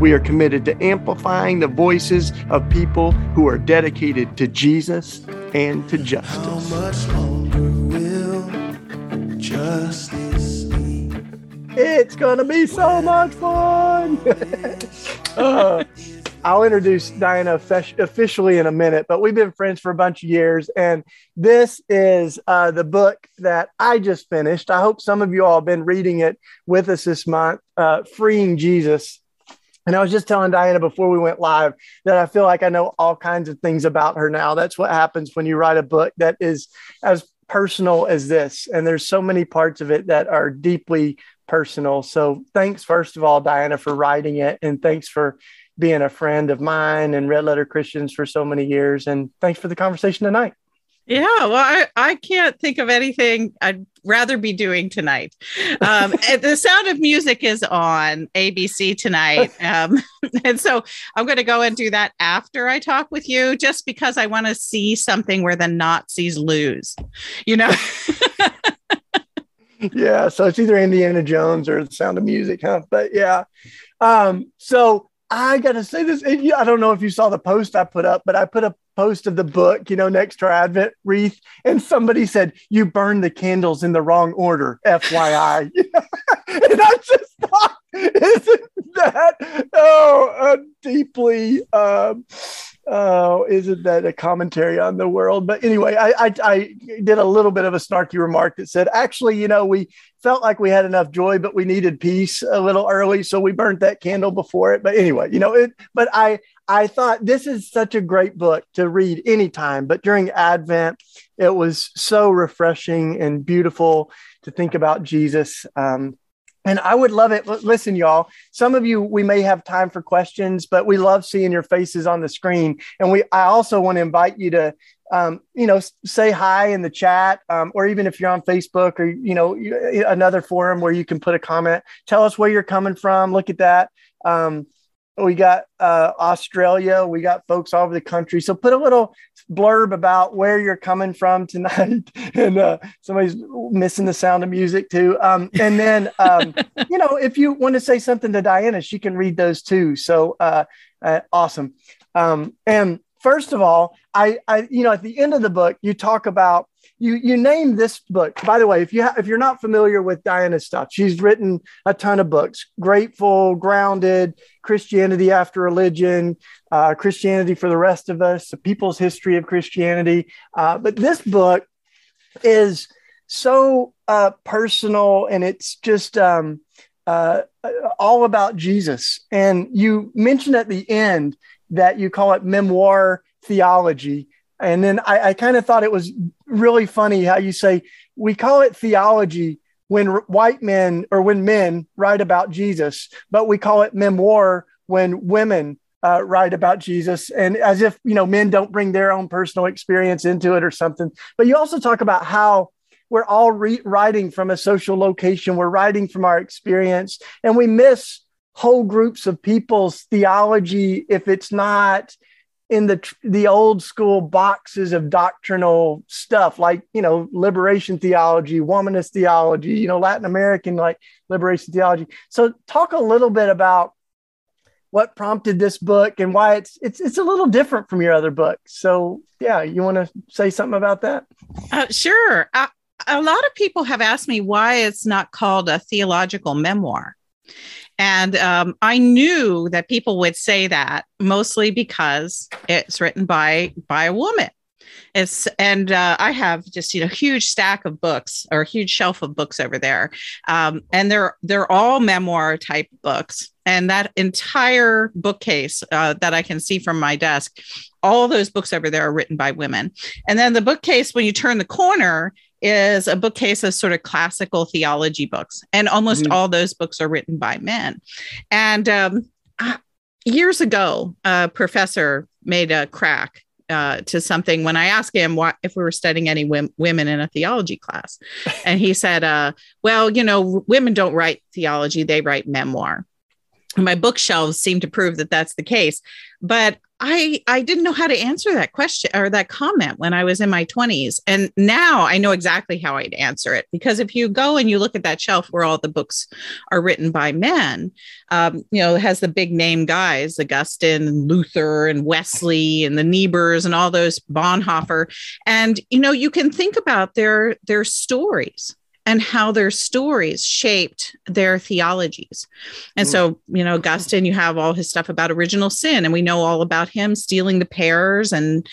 We are committed to amplifying the voices of people who are dedicated to Jesus and to justice. How much longer will justice be? It's going to be so much fun. I'll introduce Diana officially in a minute, but we've been friends for a bunch of years. And this is the book that I just finished. I hope some of you all have been reading it with us this month, Freeing Jesus. And I was just telling Diana before we went live that I feel like I know all kinds of things about her now. That's what happens when you write a book that is as personal as this. And there's so many parts of it that are deeply personal. So thanks, first of all, Diana, for writing it. And thanks for being a friend of mine and Red Letter Christians for so many years. And thanks for the conversation tonight. Yeah, well, I can't think of anything I'd rather be doing tonight. The Sound of Music is on ABC tonight. And so I'm going to go and do that after I talk with you, just because I want to see something where the Nazis lose, you know? Yeah, so it's either Indiana Jones or The Sound of Music, huh? But yeah, so I got to say this. I don't know if you saw the post I put up, but I put up post of the book, you know, next to our Advent wreath. And somebody said, "You burned the candles in the wrong order, FYI." And I just thought, isn't that isn't that a commentary on the world? But anyway, I did a little bit of a snarky remark that said, actually, you know, we felt like we had enough joy, but we needed peace a little early. So we burnt that candle before it. But anyway, you know, I thought this is such a great book to read anytime, but during Advent, it was so refreshing and beautiful to think about Jesus. And I would love it. Listen, y'all, some of you, we may have time for questions, but we love seeing your faces on the screen. And I also want to invite you to, you know, say hi in the chat, or even if you're on Facebook or, you know, another forum where you can put a comment, tell us where you're coming from. Look at that. We got Australia. We got folks all over the country. So put a little blurb about where you're coming from tonight. And somebody's missing the Sound of Music too. And then, you know, if you want to say something to Diana, she can read those too. So awesome. And first of all, I you know, at the end of the book, you talk about you name this book. By the way, if you're not familiar with Diana's stuff, she's written a ton of books: Grateful, Grounded, Christianity After Religion, Christianity for the Rest of Us, The People's History of Christianity. But this book is so personal, and it's just all about Jesus. And you mentioned at the end that you call it memoir theology. And then I kind of thought it was really funny how you say, we call it theology when white men or when men write about Jesus, but we call it memoir when women write about Jesus. And as if, you know, men don't bring their own personal experience into it or something. But you also talk about how we're all writing from a social location. We're writing from our experience, and we miss whole groups of people's theology if it's not in the old school boxes of doctrinal stuff, like, you know, liberation theology, womanist theology, you know, Latin American, like, liberation theology. So talk a little bit about what prompted this book and why it's a little different from your other books. So yeah, you want to say something about that? Sure. A lot of people have asked me why it's not called a theological memoir. And I knew that people would say that mostly because it's written by a woman. I have just, you know, huge stack of books or huge shelf of books over there. And they're all memoir type books. And that entire bookcase that I can see from my desk, all those books over there are written by women. And then the bookcase, when you turn the corner, is a bookcase of sort of classical theology books. And almost all those books are written by men. And years ago, a professor made a crack to something when I asked him what, if we were studying any women in a theology class. And he said, well, you know, women don't write theology, they write memoir. And my bookshelves seem to prove that that's the case. But I didn't know how to answer that question or that comment when I was in my 20s. And now I know exactly how I'd answer it, because if you go and you look at that shelf where all the books are written by men, you know, it has the big name guys, Augustine and Luther and Wesley and the Niebuhrs and all those, Bonhoeffer. And, you know, you can think about their stories and how their stories shaped their theologies. And so, you know, Augustine, you have all his stuff about original sin, and we know all about him stealing the pears and,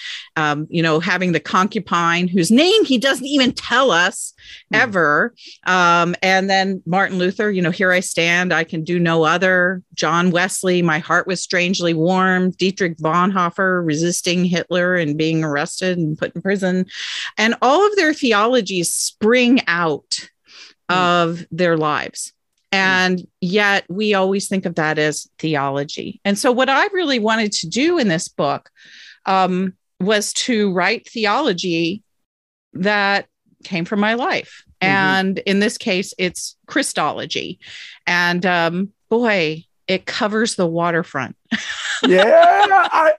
you know, having the concubine whose name he doesn't even tell us ever. And then Martin Luther, you know, here I stand, I can do no other. John Wesley, my heart was strangely warm. Dietrich Bonhoeffer, resisting Hitler and being arrested and put in prison. And all of their theologies spring out of their lives. And yet we always think of that as theology. And so what I really wanted to do in this book was to write theology that came from my life. Mm-hmm. And in this case, it's Christology. And boy, it covers the waterfront. Yeah.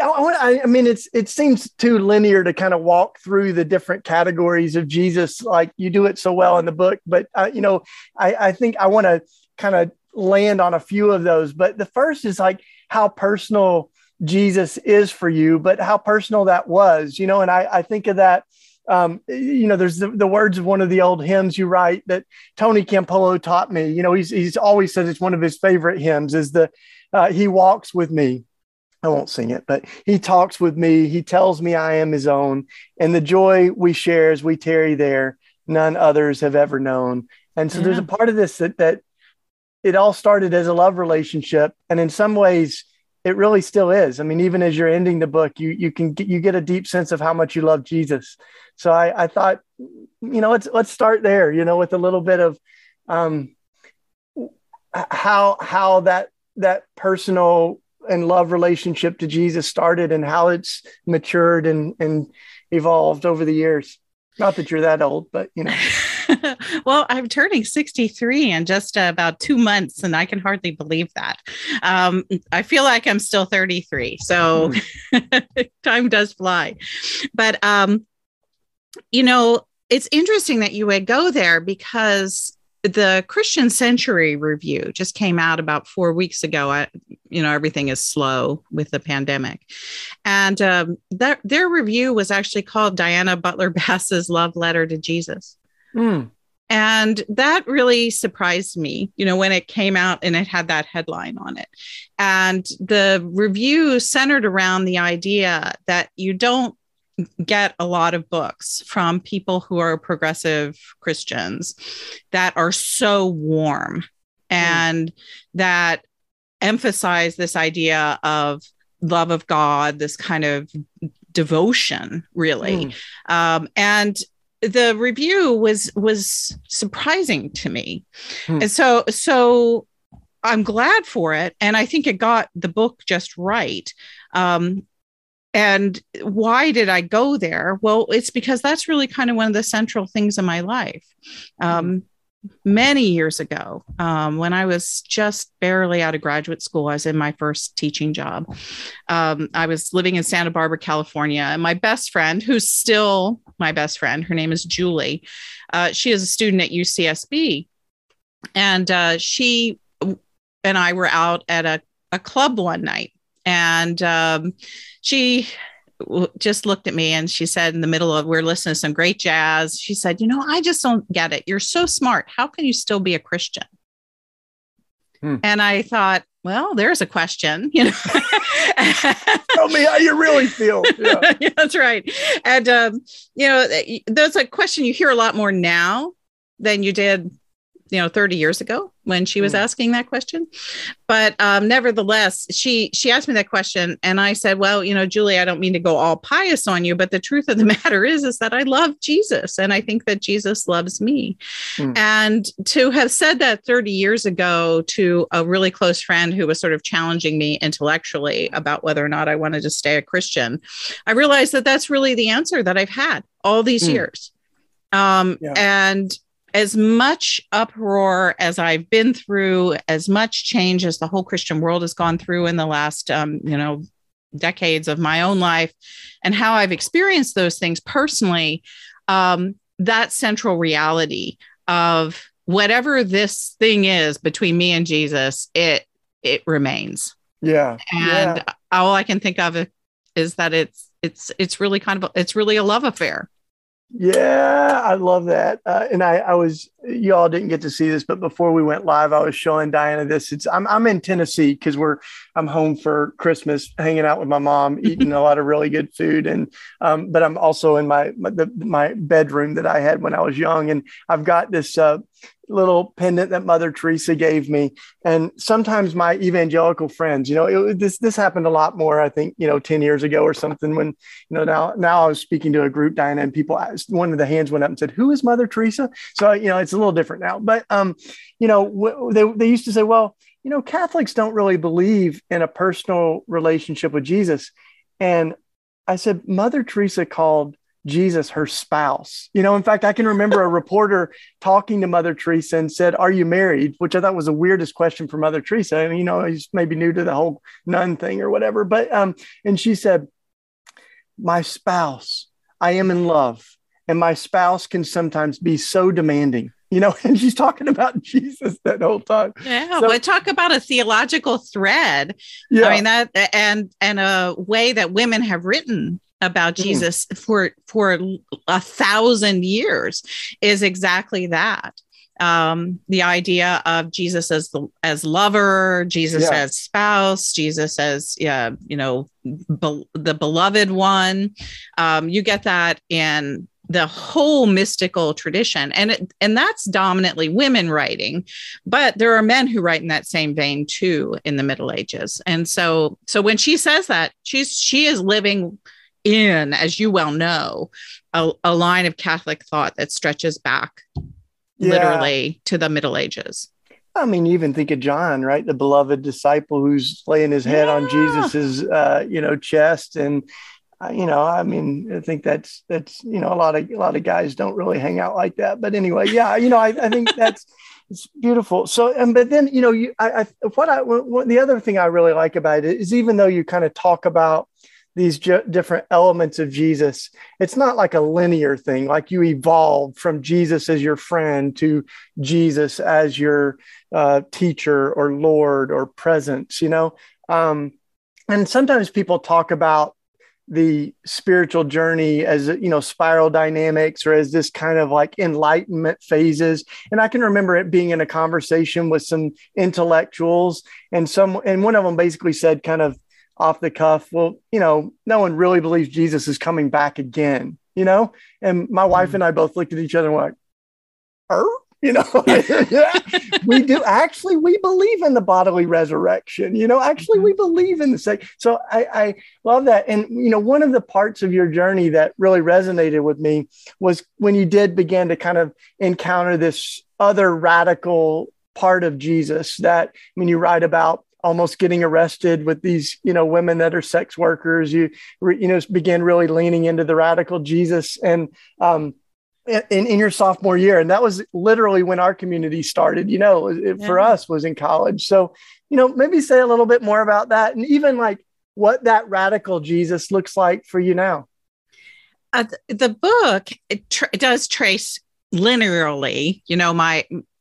I mean, it seems too linear to kind of walk through the different categories of Jesus, like you do it so well in the book. But, you know, I think I want to kind of land on a few of those. But the first is like how personal Jesus is for you, but how personal that was, you know, and I think of that. You know, there's the words of one of the old hymns you write that Tony Campolo taught me. You know, he's always said it's one of his favorite hymns is the He Walks With Me. I won't sing it, but he talks with me. He tells me I am his own, and the joy we share as we tarry there, none others have ever known. And so There's a part of this that it all started as a love relationship. And in some ways it really still is. I mean, even as you're ending the book, you get a deep sense of how much you love Jesus. So I thought, you know, let's start there, you know, with a little bit of how that personal and love relationship to Jesus started and how it's matured and evolved over the years. Not that you're that old, but you know. Well, I'm turning 63 in just about 2 months, and I can hardly believe that. I feel like I'm still 33, so time does fly. But, you know, it's interesting that you would go there because the Christian Century review just came out about 4 weeks ago. You know, everything is slow with the pandemic. And their review was actually called Diana Butler Bass's Love Letter to Jesus. Mm. And that really surprised me, you know, when it came out and it had that headline on it. And the review centered around the idea that you don't get a lot of books from people who are progressive Christians that are so warm and that emphasize this idea of love of God, this kind of devotion, really. And the review was surprising to me. And so I'm glad for it. And I think it got the book just right. And why did I go there? Well, it's because that's really kind of one of the central things in my life. Many years ago, when I was just barely out of graduate school, I was in my first teaching job. I was living in Santa Barbara, California, and my best friend, who's still my best friend, her name is Julie. She is a student at UCSB, and she and I were out at a club one night, and she just looked at me and she said, in the middle of, we're listening to some great jazz. She said, you know, I just don't get it. You're so smart. How can you still be a Christian? And I thought, well, there's a question, you know. Tell me how you really feel. Yeah. Yeah, that's right. And, you know, that's a question you hear a lot more now than you did 30 years ago when she was asking that question. But nevertheless, she asked me that question. And I said, well, Julie, I don't mean to go all pious on you, but the truth of the matter is that I love Jesus. And I think that Jesus loves me. Mm. And to have said that 30 years ago to a really close friend who was sort of challenging me intellectually about whether or not I wanted to stay a Christian, I realized that that's really the answer that I've had all these years. And as much uproar as I've been through, as much change as the whole Christian world has gone through in the last, decades of my own life and how I've experienced those things personally, that central reality of whatever this thing is between me and Jesus, it remains. Yeah. And all I can think of is that it's really it's really a love affair. Yeah, I love that. And I was, y'all didn't get to see this, but before we went live, I was showing Diana this. I'm in Tennessee because I'm home for Christmas, hanging out with my mom, eating a lot of really good food. And, but I'm also in my bedroom that I had when I was young. And I've got this, little pendant that Mother Teresa gave me. And sometimes my evangelical friends, this happened a lot more, I think, 10 years ago or something when, now I was speaking to a group, Diana, and people, one of the hands went up and said, who is Mother Teresa? So, it's a little different now, but, they used to say, well, Catholics don't really believe in a personal relationship with Jesus. And I said, Mother Teresa called Jesus her spouse. In fact, I can remember a reporter talking to Mother Teresa and said, are you married? Which I thought was the weirdest question for Mother Teresa. And, he's maybe new to the whole nun thing or whatever. But, and she said, my spouse, I am in love. And my spouse can sometimes be so demanding. And she's talking about Jesus that whole time. Yeah, but talk about a theological thread. Yeah. I mean, that and a way that women have written about Jesus for 1,000 years is exactly that. The idea of Jesus as lover, Jesus as spouse, Jesus as, the beloved one. You get that in the whole mystical tradition. And that's dominantly women writing, but there are men who write in that same vein too, in the Middle Ages. And so when she says that, she is living in, as you well know, a line of Catholic thought that stretches back literally to the Middle Ages. I mean, you even think of John, right? The beloved disciple who's laying his head on Jesus's, chest. And, I mean, I think that's, a lot of guys don't really hang out like that, but anyway, I think that's, it's beautiful. So, but then, the other thing I really like about it is even though you kind of talk about these different elements of Jesus, it's not like a linear thing, like you evolved from Jesus as your friend to Jesus as your teacher or Lord or presence, and sometimes people talk about the spiritual journey as, spiral dynamics or as this kind of like enlightenment phases. And I can remember it being in a conversation with some intellectuals and one of them basically said kind of off the cuff, well, no one really believes Jesus is coming back again, And my wife and I both looked at each other and were like, we do. Actually, we believe in the bodily resurrection, we believe in the second. So I love that. And, one of the parts of your journey that really resonated with me was when you began to kind of encounter this other radical part of Jesus that, you write about almost getting arrested with these, women that are sex workers, began really leaning into the radical Jesus and, in your sophomore year. And that was literally when our community started, for us was in college. So, maybe say a little bit more about that and even like what that radical Jesus looks like for you now. The book, it does trace linearly,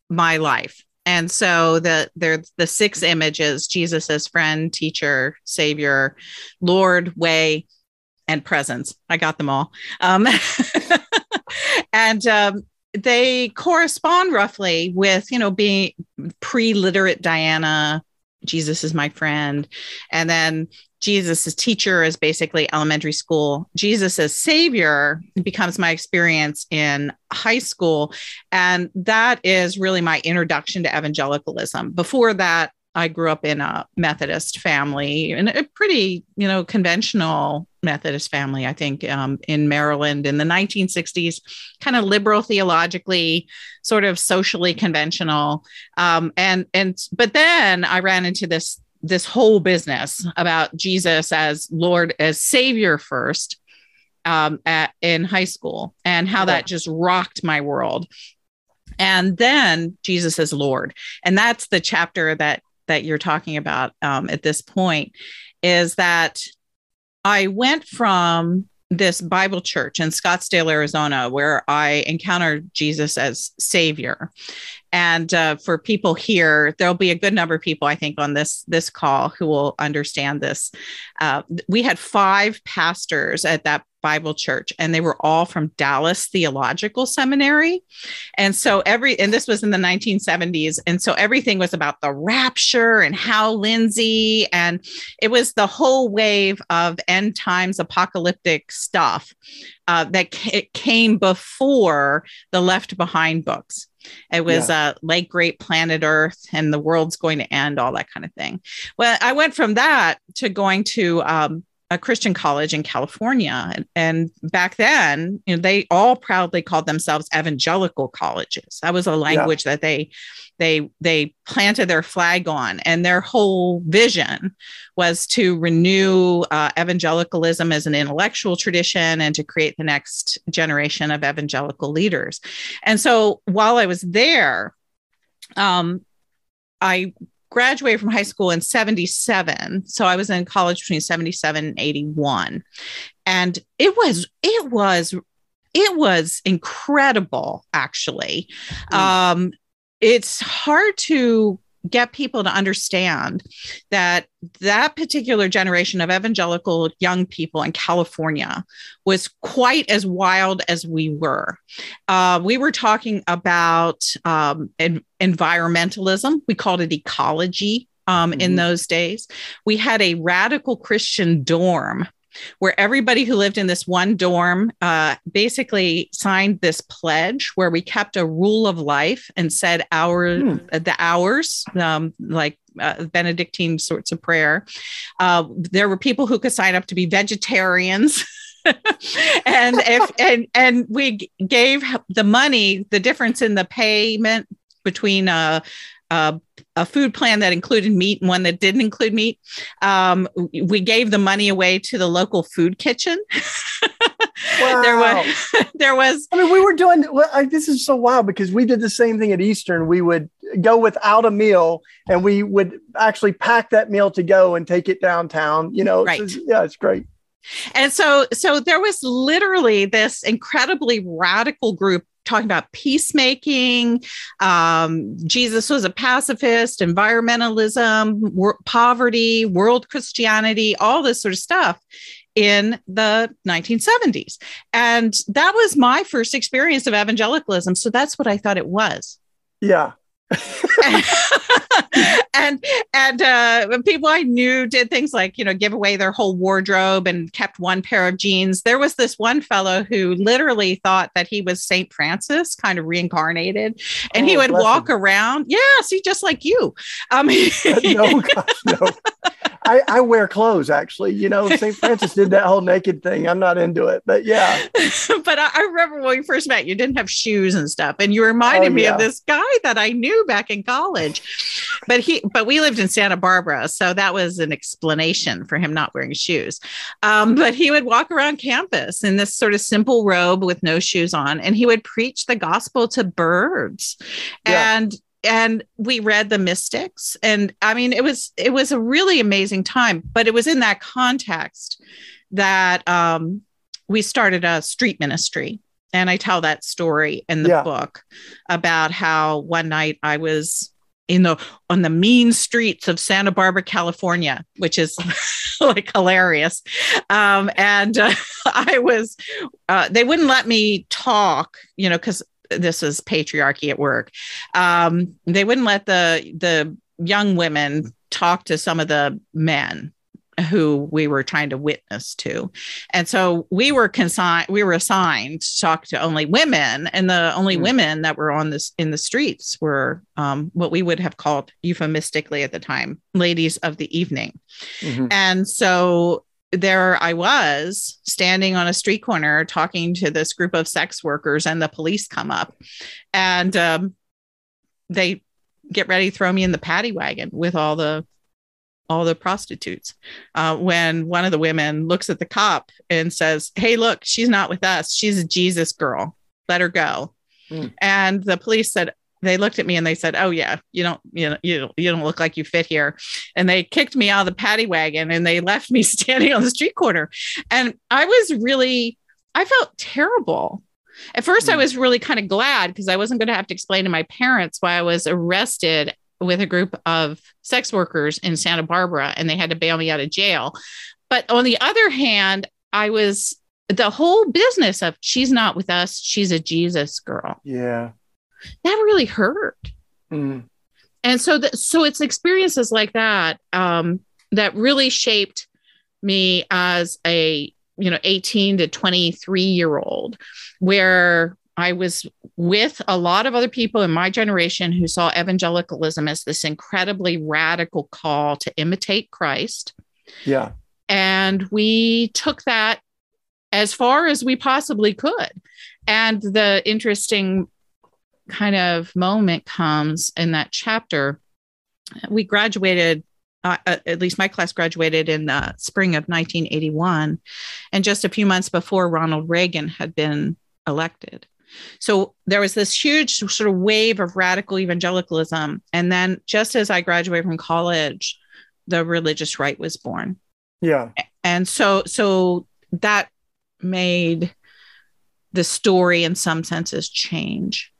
my life. And so they're the six images: Jesus as friend, teacher, savior, Lord, way, and presence. I got them all. And they correspond roughly with, being pre-literate Diana Jesus is my friend. And then Jesus as teacher is basically elementary school. Jesus as savior becomes my experience in high school. And that is really my introduction to evangelicalism. Before that, I grew up in a Methodist family, and a pretty, conventional Methodist family, I think, in Maryland in the 1960s, kind of liberal theologically, sort of socially conventional. But then I ran into this whole business about Jesus as Lord, as Savior first in high school, and how that just rocked my world. And then Jesus as Lord. And that's the chapter that you're talking about at this point, is that I went from this Bible church in Scottsdale, Arizona, where I encountered Jesus as Savior. And for people here, there'll be a good number of people, I think, on this call who will understand this. We had 5 pastors at that Bible church, and they were all from Dallas Theological Seminary. And so this was in the 1970s. And so everything was about the rapture and Hal Lindsey. And it was the whole wave of end times apocalyptic stuff that came before the Left Behind books. It was late great planet Earth and the world's going to end, all that kind of thing. Well, I went from that to going to, a Christian college in California. And back then, they all proudly called themselves evangelical colleges. That was a language that they planted their flag on. And their whole vision was to renew evangelicalism as an intellectual tradition and to create the next generation of evangelical leaders. And so while I was there, I graduated from high school in 1977. So I was in college between 1977 and 1981. And it was incredible, actually. It's hard to get people to understand that particular generation of evangelical young people in California was quite as wild as we were. We were talking about environmentalism. We called it ecology in those days. We had a radical Christian dorm where everybody who lived in this one dorm basically signed this pledge where we kept a rule of life and said the hours, Benedictine sorts of prayer. There were people who could sign up to be vegetarians. and we gave the money, the difference in the payment between a food plan that included meat and one that didn't include meat. We gave the money away to the local food kitchen. Wow. There was. I mean, we were doing, this is so wild because we did the same thing at Eastern. We would go without a meal, and we would actually pack that meal to go and take it downtown, Right. It's great. And so there was literally this incredibly radical group talking about peacemaking. Jesus was a pacifist, environmentalism, poverty, world Christianity, all this sort of stuff in the 1970s. And that was my first experience of evangelicalism. So that's what I thought it was. Yeah. and people I knew did things like, give away their whole wardrobe and kept one pair of jeans. There was this one fellow who literally thought that he was Saint Francis, kind of reincarnated, and he would walk around. Yeah, see, just like you. No. I wear clothes, actually. St. Francis did that whole naked thing. I'm not into it, but yeah. But I remember when we first met, you didn't have shoes and stuff. And you reminded me of this guy that I knew back in college. But we lived in Santa Barbara. So that was an explanation for him not wearing shoes. But he would walk around campus in this sort of simple robe with no shoes on. And he would preach the gospel to birds. Yeah. And we read the mystics, and I mean, it was a really amazing time, but it was in that context that we started a street ministry. And I tell that story in the book about how one night I was on the mean streets of Santa Barbara, California, which is like hilarious. They wouldn't let me talk, because this is patriarchy at work. They wouldn't let the young women talked to some of the men who we were trying to witness to. And so we were assigned to talk to only women, and the only women that were on this in the streets were what we would have called euphemistically at the time, ladies of the evening. Mm-hmm. And so there I was standing on a street corner talking to this group of sex workers, and the police come up and they get ready to throw me in the paddy wagon with all the prostitutes, when one of the women looks at the cop and says, "Hey, look, she's not with us. She's a Jesus girl. Let her go." Mm. And the police said, they looked at me and they said, "Oh yeah, you don't look like you fit here." And they kicked me out of the paddy wagon and they left me standing on the street corner. And I felt terrible. At first I was really kind of glad, because I wasn't going to have to explain to my parents why I was arrested with a group of sex workers in Santa Barbara and they had to bail me out of jail. But on the other hand, I was the whole business of she's not with us. She's a Jesus girl. Yeah. That really hurt. Mm. And so so it's experiences like that that really shaped me as a 18 to 23 year old, where I was with a lot of other people in my generation who saw evangelicalism as this incredibly radical call to imitate Christ. Yeah. And we took that as far as we possibly could. And the interesting kind of moment comes in that chapter. We graduated, at least my class graduated in the spring of 1981. And just a few months before, Ronald Reagan had been elected. So there was this huge sort of wave of radical evangelicalism. And then just as I graduated from college, the religious right was born. Yeah. And so that made the story in some senses change.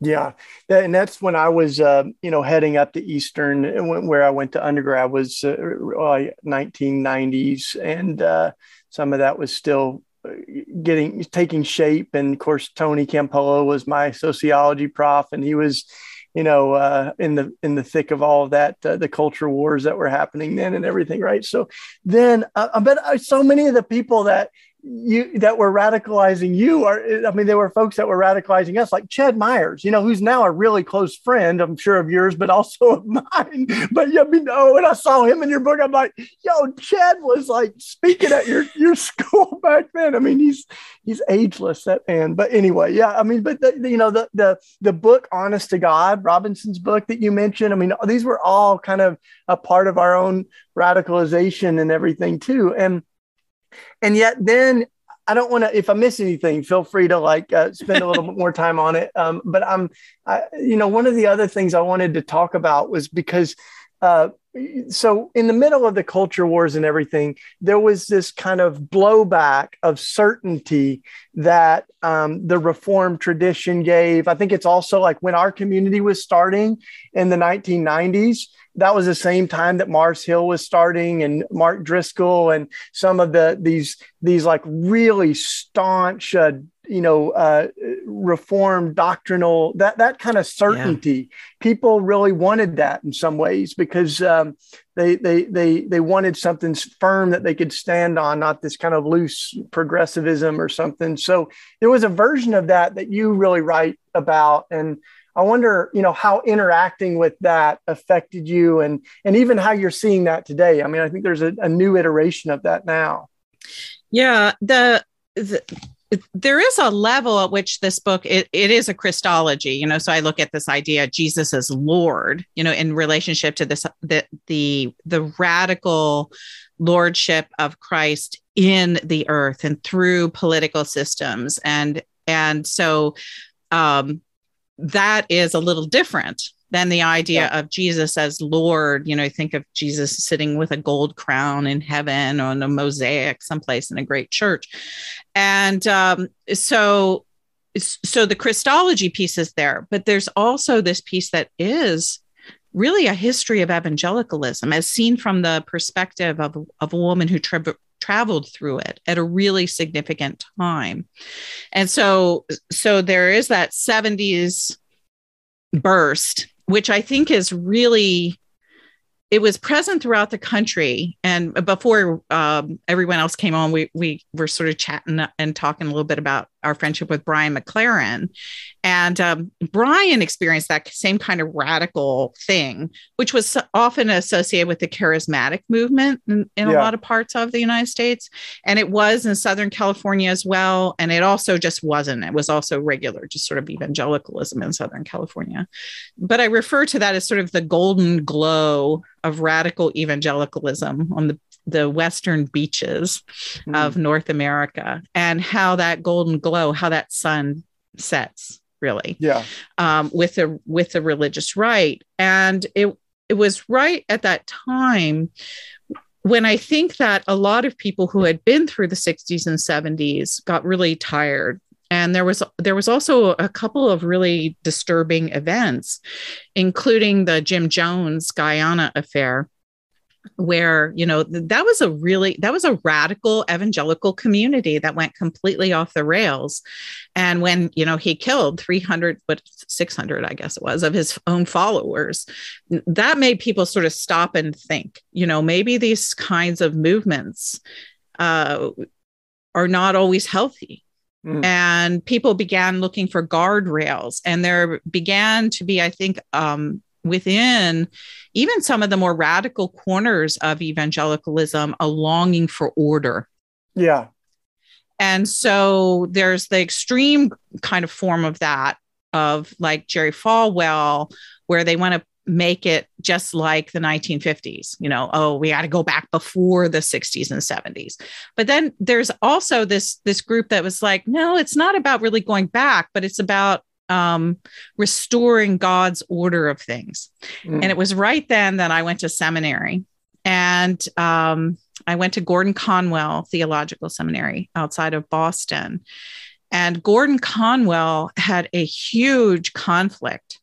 Yeah. And that's when I was, heading up to Eastern, where I went to undergrad, was 1990s. And some of that was still taking shape. And of course, Tony Campolo was my sociology prof, and he was, in the thick of all of that, the culture wars that were happening then and everything. Right. So then I bet so many of the people that were radicalizing you there were folks that were radicalizing us, like Chad Myers, who's now a really close friend, I'm sure, of yours, but also of mine. But when I saw him in your book, I'm like, yo, Chad was like speaking at your school back then. He's ageless, that man. But anyway, yeah. The book, Honest to God, Robinson's book that you mentioned, these were all kind of a part of our own radicalization and everything too. And yet then I don't want to, if I miss anything, feel free to spend a little bit more time on it. But one of the other things I wanted to talk about was because, so in the middle of the culture wars and everything, there was this kind of blowback of certainty that the Reformed tradition gave. I think it's also like when our community was starting in the 1990s, that was the same time that Mars Hill was starting and Mark Driscoll and some of these like really staunch, Reformed doctrinal, that kind of certainty. Yeah. People really wanted that in some ways because they wanted something firm that they could stand on, not this kind of loose progressivism or something. So there was a version of that you really write about, and I wonder, how interacting with that affected you and even how you're seeing that today. I think there's a new iteration of that now. Yeah, there is a level at which this book, it is a Christology, so I look at this idea of Jesus as Lord, in relationship to this, the radical lordship of Christ in the earth and through political systems. And so, that is a little different than the idea of Jesus as Lord. Think of Jesus sitting with a gold crown in heaven on a mosaic someplace in a great church. And so the Christology piece is there, but there's also this piece that is really a history of evangelicalism as seen from the perspective of a woman who traveled through it at a really significant time. And so there is that 70s burst, which I think is really it was present throughout the country. And before everyone else came on, we were sort of chatting and talking a little bit about our friendship with Brian McLaren. And Brian experienced that same kind of radical thing, which was often associated with the charismatic movement in a lot of parts of the United States. And it was in Southern California as well. And it also just wasn't. It was also regular, just sort of evangelicalism in Southern California. But I refer to that as sort of the golden glow of radical evangelicalism on the western beaches of North America, and how that golden glow, how that sun sets, really, with the religious right. And it was right at that time when I think that a lot of people who had been through the 60s and 70s got really tired. And there was also a couple of really disturbing events, including the Jim Jones Guyana affair, where, you know, that was a radical evangelical community that went completely off the rails. And when, you know, he killed 600, I guess it was, of his own followers, that made people sort of stop and think, you know, maybe these kinds of movements are not always healthy. And people began looking for guardrails, and there began to be, I think, within even some of the more radical corners of evangelicalism, a longing for order. Yeah. And so there's the extreme kind of form of that, of like Jerry Falwell, where they want to make it just like the 1950s, you know, oh, we got to go back before the 60s and 70s. But then there's also this group that was like, no, it's not about really going back, but it's about restoring God's order of things. And it was right then that I went to seminary, and I went to Gordon-Conwell Theological Seminary outside of Boston. And Gordon-Conwell had a huge conflict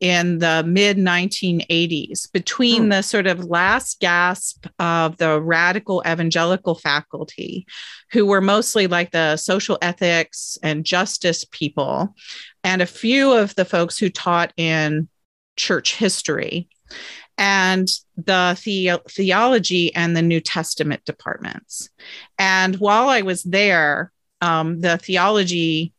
in the mid 1980s between the sort of last gasp of the radical evangelical faculty, who were mostly like the social ethics and justice people, and a few of the folks who taught in church history, and the theology and the New Testament departments. And while I was there, the theology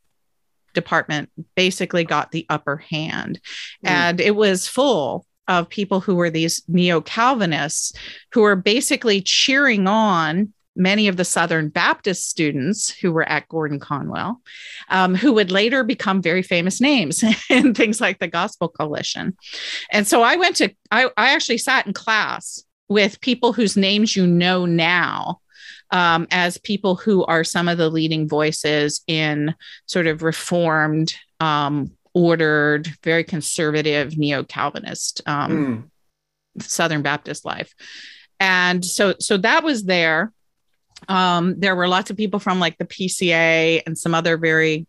department basically got the upper hand. And it was full of people who were these neo-Calvinists who were basically cheering on many of the Southern Baptist students who were at Gordon-Conwell, who would later become very famous names in things like the Gospel Coalition. And so I actually sat in class with people whose names you know now, as people who are some of the leading voices in sort of reformed, ordered, very conservative, neo-Calvinist, Southern Baptist life. And so that was there. There were lots of people from like the PCA and some other very,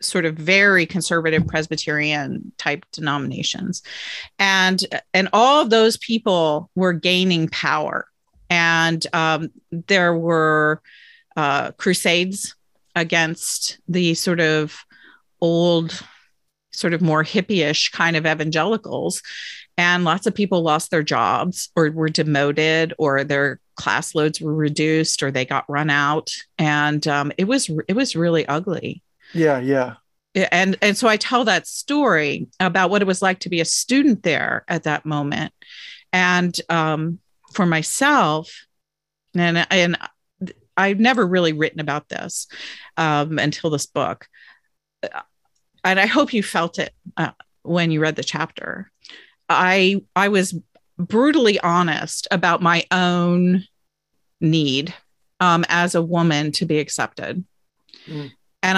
sort of very conservative Presbyterian type denominations. And all of those people were gaining power. And there were crusades against the sort of old, sort of more hippie-ish kind of evangelicals. And lots of people lost their jobs or were demoted, or their class loads were reduced, or they got run out. And it was really ugly. Yeah, yeah. And so I tell that story about what it was like to be a student there at that moment. And for myself, and I've never really written about this until this book, and I hope you felt it when you read the chapter. I was brutally honest about my own need as a woman to be accepted, and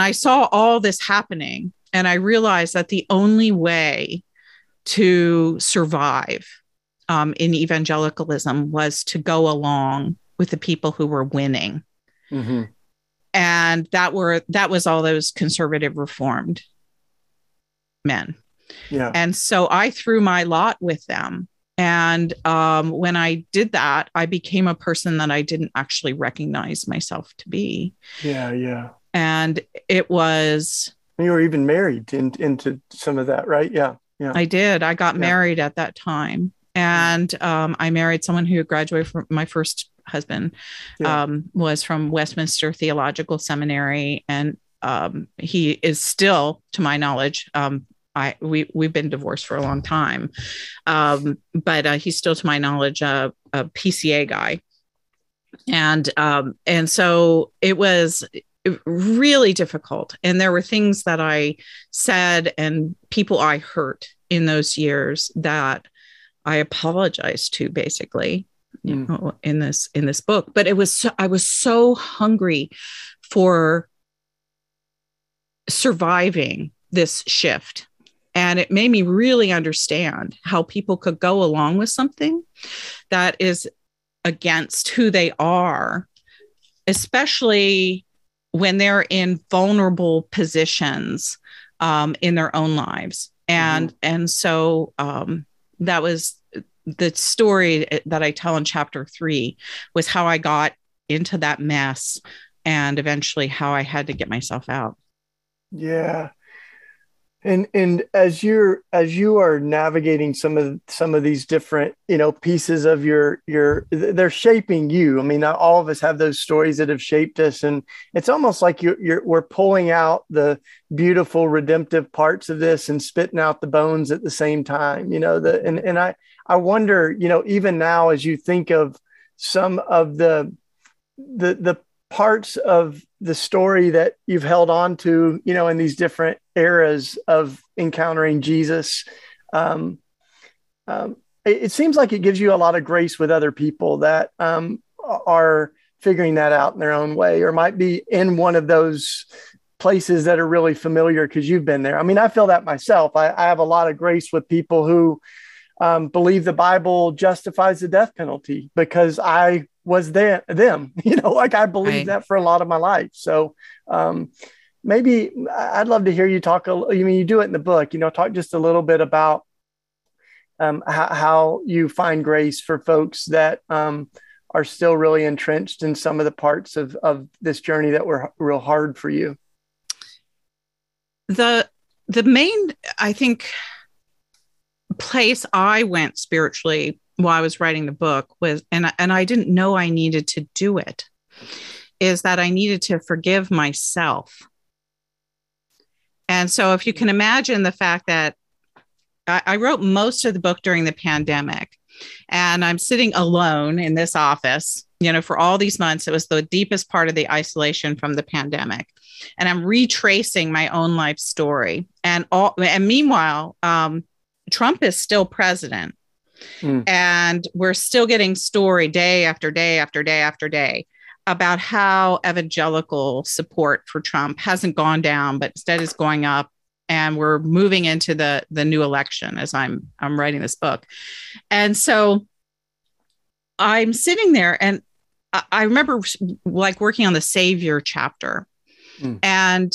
I saw all this happening, and I realized that the only way to survive in evangelicalism was to go along with the people who were winning. And that was all those conservative reformed men. Yeah. And so I threw my lot with them. And when I did that, I became a person that I didn't actually recognize myself to be. Yeah, yeah. And it was... You were even married into some of that, right? Yeah, yeah. I did. I got married at that time. And I married someone who graduated from my first husband, was from Westminster Theological Seminary. And he is still, to my knowledge, we've been divorced for a long time. But he's still, to my knowledge, a PCA guy. And so it was really difficult. And there were things that I said and people I hurt in those years that I apologize to, basically, you know, in this book. But it was, I was so hungry for surviving this shift. And it made me really understand how people could go along with something that is against who they are, especially when they're in vulnerable positions in their own lives. And so that was the story that I tell in chapter 3, was how I got into that mess and eventually how I had to get myself out. Yeah. And as you are navigating some of these different, pieces of your, they're shaping you. I mean, all of us have those stories that have shaped us, and it's almost like we're pulling out the beautiful redemptive parts of this and spitting out the bones at the same time, and I wonder, even now, as you think of some of the parts of the story that you've held on to, in these different eras of encountering Jesus, it seems like it gives you a lot of grace with other people that are figuring that out in their own way, or might be in one of those places that are really familiar because you've been there. I mean, I feel that myself. I have a lot of grace with people who believe the Bible justifies the death penalty because I was there, them, like I believed that for a lot of my life. So maybe I'd love to hear you talk, you do it in the book, talk just a little bit about how you find grace for folks that are still really entrenched in some of the parts of this journey that were real hard for you. The main, I think, place I went spiritually while I was writing the book was, and I didn't know I needed to do it, is that I needed to forgive myself. And so if you can imagine the fact that I wrote most of the book during the pandemic, and I'm sitting alone in this office, for all these months. It was the deepest part of the isolation from the pandemic. And I'm retracing my own life story. And meanwhile, Trump is still president. And we're still getting story day after day after day after day about how evangelical support for Trump hasn't gone down, but instead is going up, and we're moving into the new election as I'm writing this book. And so I'm sitting there, and I remember like working on the Savior chapter. And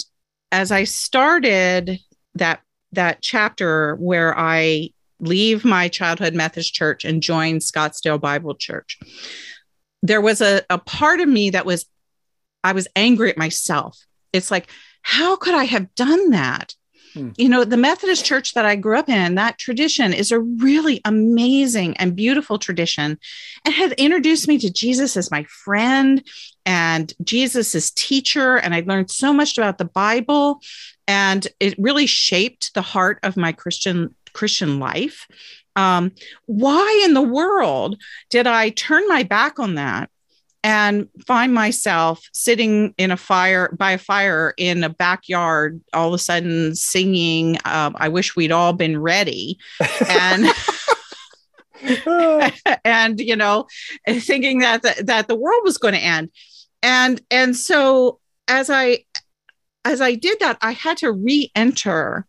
as I started that chapter where I leave my childhood Methodist church and join Scottsdale Bible Church, there was a part of me that was, I was angry at myself. It's like, how could I have done that? The Methodist church that I grew up in, that tradition is a really amazing and beautiful tradition, and had introduced me to Jesus as my friend and Jesus as teacher. And I learned so much about the Bible, and it really shaped the heart of my Christian life. Why in the world did I turn my back on that and find myself sitting by a fire in a backyard, all of a sudden singing, I wish we'd all been ready. And, and, thinking that the world was going to end. And so as I did that, I had to re-enter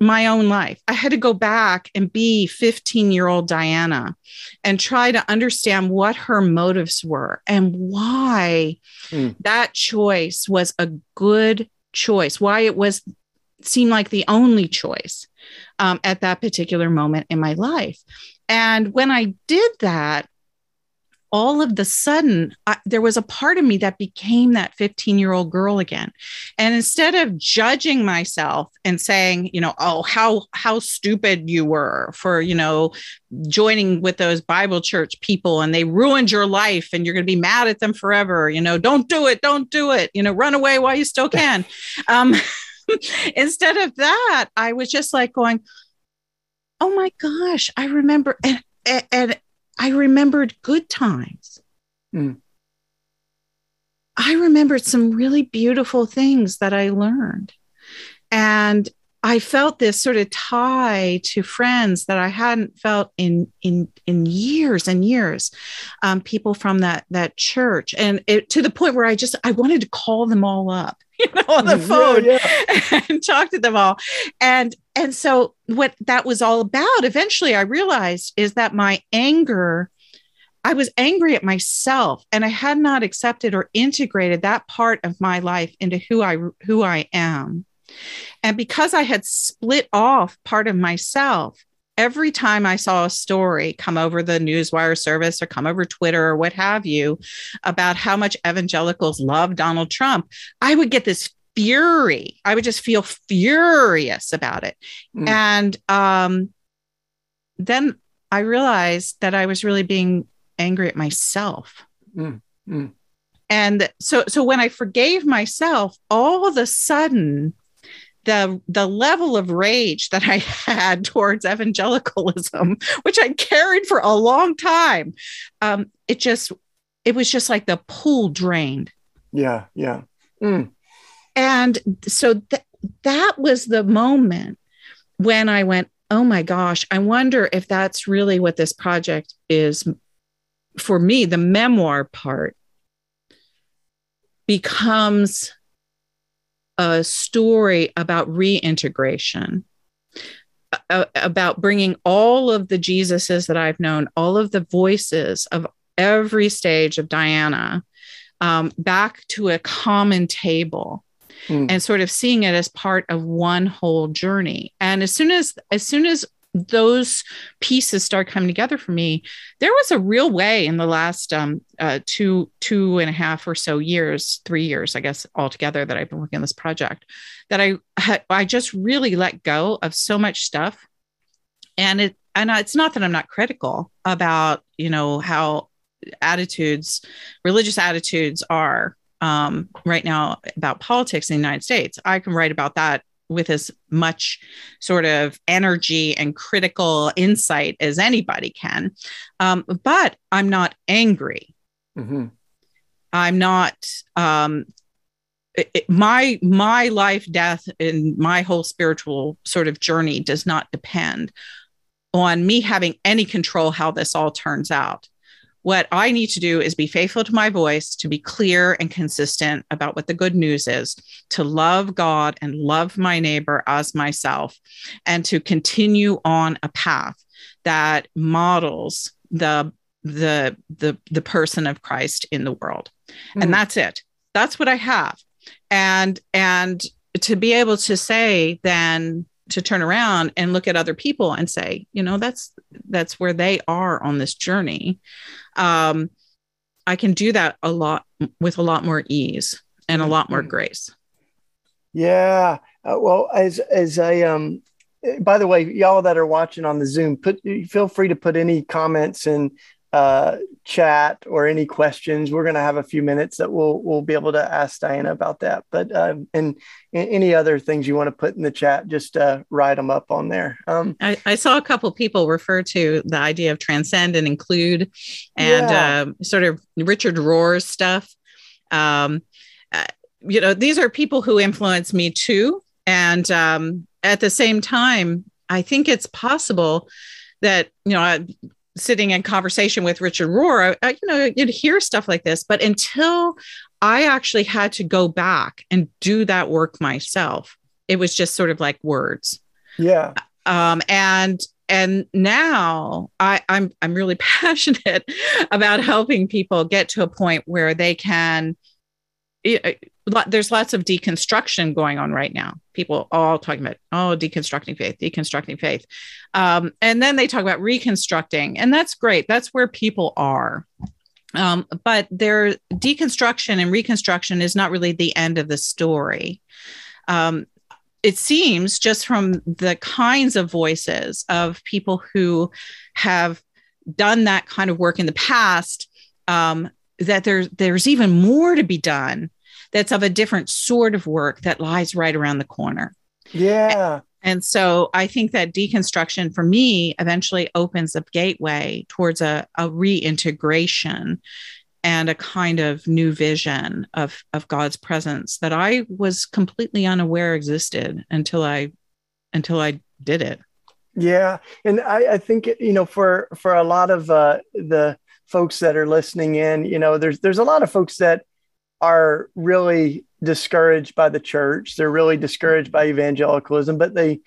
my own life. I had to go back and be 15-year-old Diana and try to understand what her motives were and why that choice was a good choice, why it seemed like the only choice at that particular moment in my life. And when I did that, all of the sudden, there was a part of me that became that 15-year-old girl again. And instead of judging myself and saying, you know, oh, how stupid you were for, you know, joining with those Bible church people and they ruined your life and you're going to be mad at them forever. You know, don't do it, you know, run away while you still can. Instead of that, I was just like going, oh my gosh, I remember. And I remembered good times. Mm. I remembered some really beautiful things that I learned. And I felt this sort of tie to friends that I hadn't felt in years and years, people from that church. And it, to the point where I wanted to call them all up, you know, on the phone, and talk to them all. And so what that was all about, eventually I realized, is that my anger, I was angry at myself, and I had not accepted or integrated that part of my life into who I am. And because I had split off part of myself, every time I saw a story come over the newswire service or come over Twitter or what have you about how much evangelicals love Donald Trump, I would get this fury. I would just feel furious about it. Mm. And then I realized that I was really being angry at myself. Mm. Mm. And so when I forgave myself, all of a sudden, the level of rage that I had towards evangelicalism, which I carried for a long time, it was just like the pool drained. Yeah, yeah. Mm. And so that was the moment when I went, oh my gosh, I wonder if that's really what this project is for me. The memoir part becomes a story about reintegration, about bringing all of the Jesuses that I've known, all of the voices of every stage of Diana, back to a common table, and sort of seeing it as part of one whole journey. And as soon as those pieces start coming together for me, there was a real way in the last two and a half or so years, 3 years, I guess, altogether that I've been working on this project, that I just really let go of so much stuff. And it's not that I'm not critical about, you know, how religious attitudes are right now about politics in the United States. I can write about that with as much sort of energy and critical insight as anybody can. But I'm not angry. Mm-hmm. I'm not, my life, death, and my whole spiritual sort of journey does not depend on me having any control how this all turns out. What I need to do is be faithful to my voice, to be clear and consistent about what the good news is, to love God and love my neighbor as myself, and to continue on a path that models the person of Christ in the world. Mm-hmm. And that's it. That's what I have. And to be able to say then, to turn around and look at other people and say, you know, that's where they are on this journey. I can do that a lot with a lot more ease and a lot more grace. Yeah. Well, as I, by the way, y'all that are watching on the Zoom, feel free to put any comments in chat or any questions. We're going to have a few minutes that we'll be able to ask Diana about that, but and any other things you want to put in the chat, just write them up on there. I saw a couple people refer to the idea of transcend and include, and sort of Richard Rohr stuff. You know, these are people who influence me too, and at the same time, I think it's possible that, you know, sitting in conversation with Richard Rohr, you know, you'd hear stuff like this, but until I actually had to go back and do that work myself, it was just sort of like words. Yeah. And now I'm really passionate about helping people get to a point where they can, there's lots of deconstruction going on right now. People all talking about, oh, deconstructing faith. And then they talk about reconstructing, and that's great. That's where people are. But their deconstruction and reconstruction is not really the end of the story. It seems just from the kinds of voices of people who have done that kind of work in the past, that there's even more to be done that's of a different sort of work that lies right around the corner. Yeah. And so I think that deconstruction for me eventually opens a gateway towards a reintegration and a kind of new vision of God's presence that I was completely unaware existed until I did it. Yeah. And I think, you know, for a lot of the folks that are listening in, you know, there's a lot of folks that are really discouraged by the church. They're really discouraged by evangelicalism, but they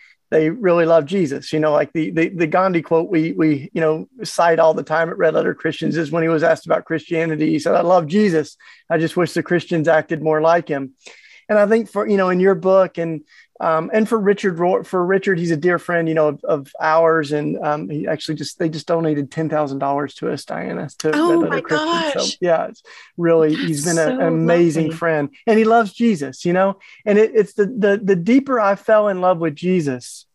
really love Jesus. You know, like the Gandhi quote we you know cite all the time at Red Letter Christians is when he was asked about Christianity, he said, "I love Jesus. I just wish the Christians acted more like him." And I think for, you know, in your book and for Richard Rohr, he's a dear friend, you know, of ours. And he actually they just donated $10,000 to us, Diana. Oh my gosh. So, yeah, it's really, he's been an amazing friend, and he loves Jesus, you know, and it's the deeper I fell in love with Jesus,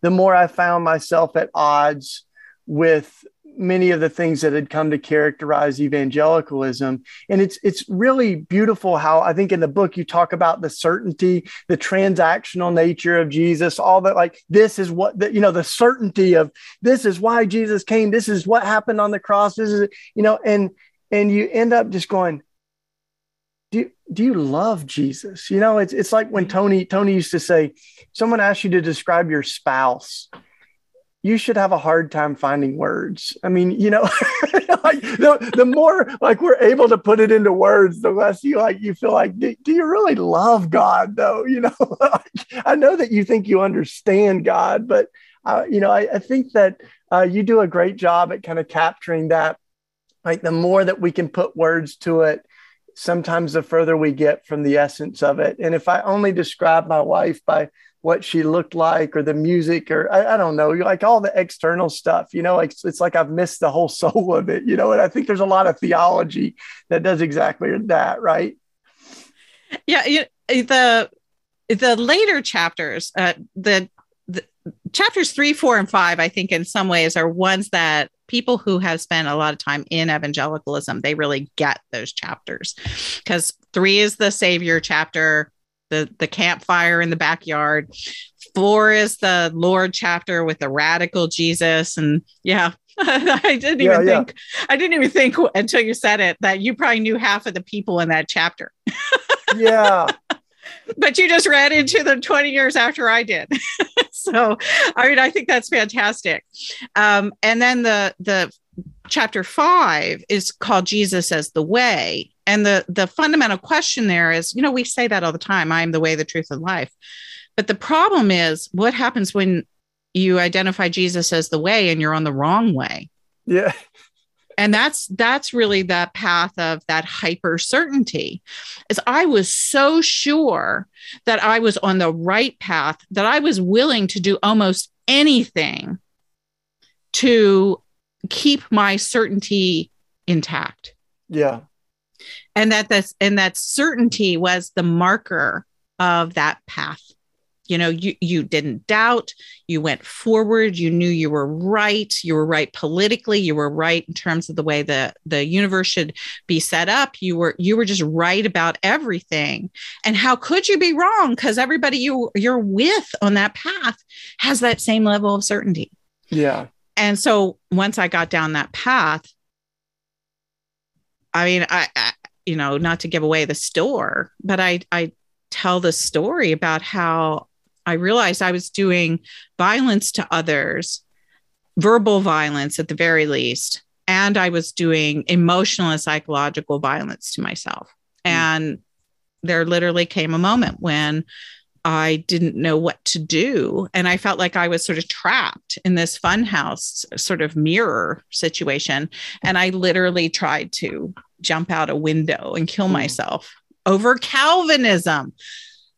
the more I found myself at odds with many of the things that had come to characterize evangelicalism. And it's really beautiful how I think in the book you talk about the certainty, the transactional nature of Jesus, all that, like this is what, you know, the certainty of this is why Jesus came. This is what happened on the cross. This is, you know, and you end up just going, do you love Jesus? You know, it's like when Tony used to say, someone asked you to describe your spouse, you should have a hard time finding words. I mean, you know, like the more like we're able to put it into words, the less you feel like, do you really love God though? You know, like, I know that you think you understand God, but you know, I think that you do a great job at kind of capturing that. Like the more that we can put words to it, sometimes the further we get from the essence of it. And if I only describe my wife by what she looked like, or the music, or I don't know, like all the external stuff, you know, like it's like I've missed the whole soul of it, you know. And I think there's a lot of theology that does exactly that, right? Yeah, the later chapters, the chapters 3, 4, and 5, I think in some ways are ones that people who have spent a lot of time in evangelicalism, they really get those chapters, because 3 is the Savior chapter. The campfire in the backyard. 4 is the Lord chapter with the radical Jesus. And yeah, I didn't even think until you said it that you probably knew half of the people in that chapter. Yeah. But you just ran into them 20 years after I did. So, I mean, I think that's fantastic. And then the chapter 5 is called Jesus as the Way. And the fundamental question there is, you know, we say that all the time, I am the way, the truth, and life. But the problem is, what happens when you identify Jesus as the way and you're on the wrong way? Yeah. And that's really the path of that hyper certainty, is I was so sure that I was on the right path that I was willing to do almost anything to keep my certainty intact. Yeah. And that certainty was the marker of that path. You know, you didn't doubt, you went forward, you knew you were right politically, you were right in terms of the way the universe should be set up. You were just right about everything. And how could you be wrong? Because everybody you're with on that path has that same level of certainty. Yeah. And so once I got down that path, I mean, I you know, not to give away the store, but I tell the story about how I realized I was doing violence to others, verbal violence at the very least, and I was doing emotional and psychological violence to myself. Mm-hmm. And there literally came a moment when I didn't know what to do. And I felt like I was sort of trapped in this funhouse sort of mirror situation. And I literally tried to jump out a window and kill myself over Calvinism.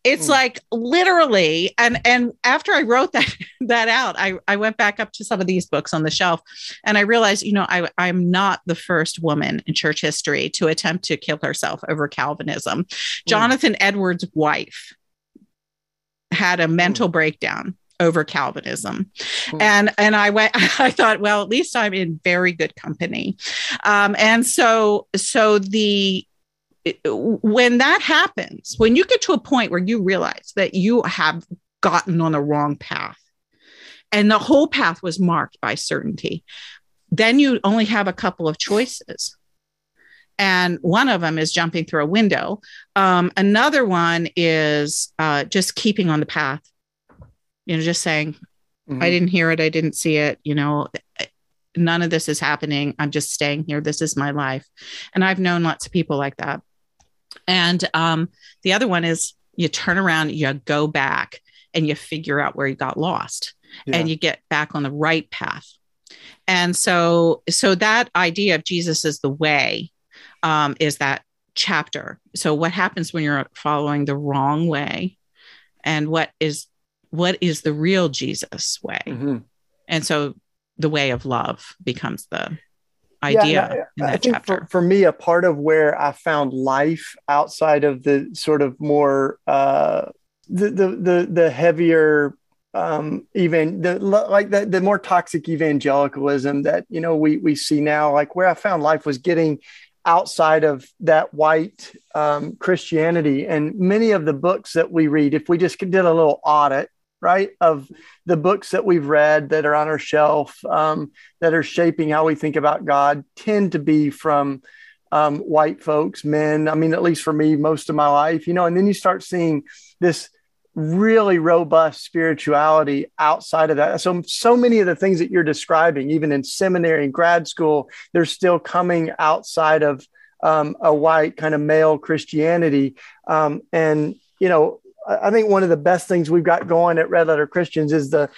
It's like literally, and after I wrote that out, I went back up to some of these books on the shelf and I realized, you know, I'm not the first woman in church history to attempt to kill herself over Calvinism. Jonathan Edwards' wife had a mental breakdown over Calvinism. And I thought, well, at least I'm in very good company. And so when that happens, when you get to a point where you realize that you have gotten on a wrong path and the whole path was marked by certainty, then you only have a couple of choices. And one of them is jumping through a window. Another one is just keeping on the path, you know, just saying, I didn't hear it. I didn't see it. You know, none of this is happening. I'm just staying here. This is my life. And I've known lots of people like that. And the other one is you turn around, you go back and you figure out where you got lost and you get back on the right path. And so that idea of Jesus is the way is that chapter. So what happens when you're following the wrong way and what is the real Jesus way? And so the way of love becomes the idea in that chapter. For me, a part of where I found life outside of the sort of more the heavier the more toxic evangelicalism that, you know, we see now, like where I found life was getting outside of that white Christianity. And many of the books that we read, if we just did a little audit, right, of the books that we've read that are on our shelf, that are shaping how we think about God, tend to be from white folks, men. I mean, at least for me, most of my life, you know, and then you start seeing this really robust spirituality outside of that. So many of the things that you're describing, even in seminary and grad school, they're still coming outside of a white kind of male Christianity. And, you know, I think one of the best things we've got going at Red Letter Christians is the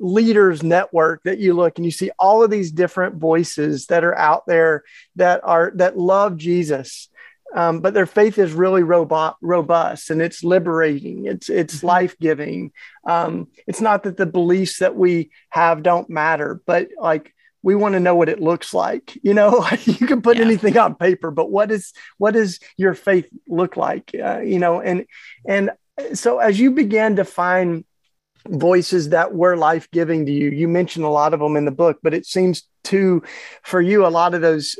leaders network that you look and you see all of these different voices that are out there that love Jesus, but their faith is really robust and it's liberating. It's life-giving. It's not that the beliefs that we have don't matter, but like, we want to know what it looks like. You know, you can put anything on paper, but what does your faith look like? You know, and so as you began to find voices that were life-giving to you, you mentioned a lot of them in the book, but it seems for you, a lot of those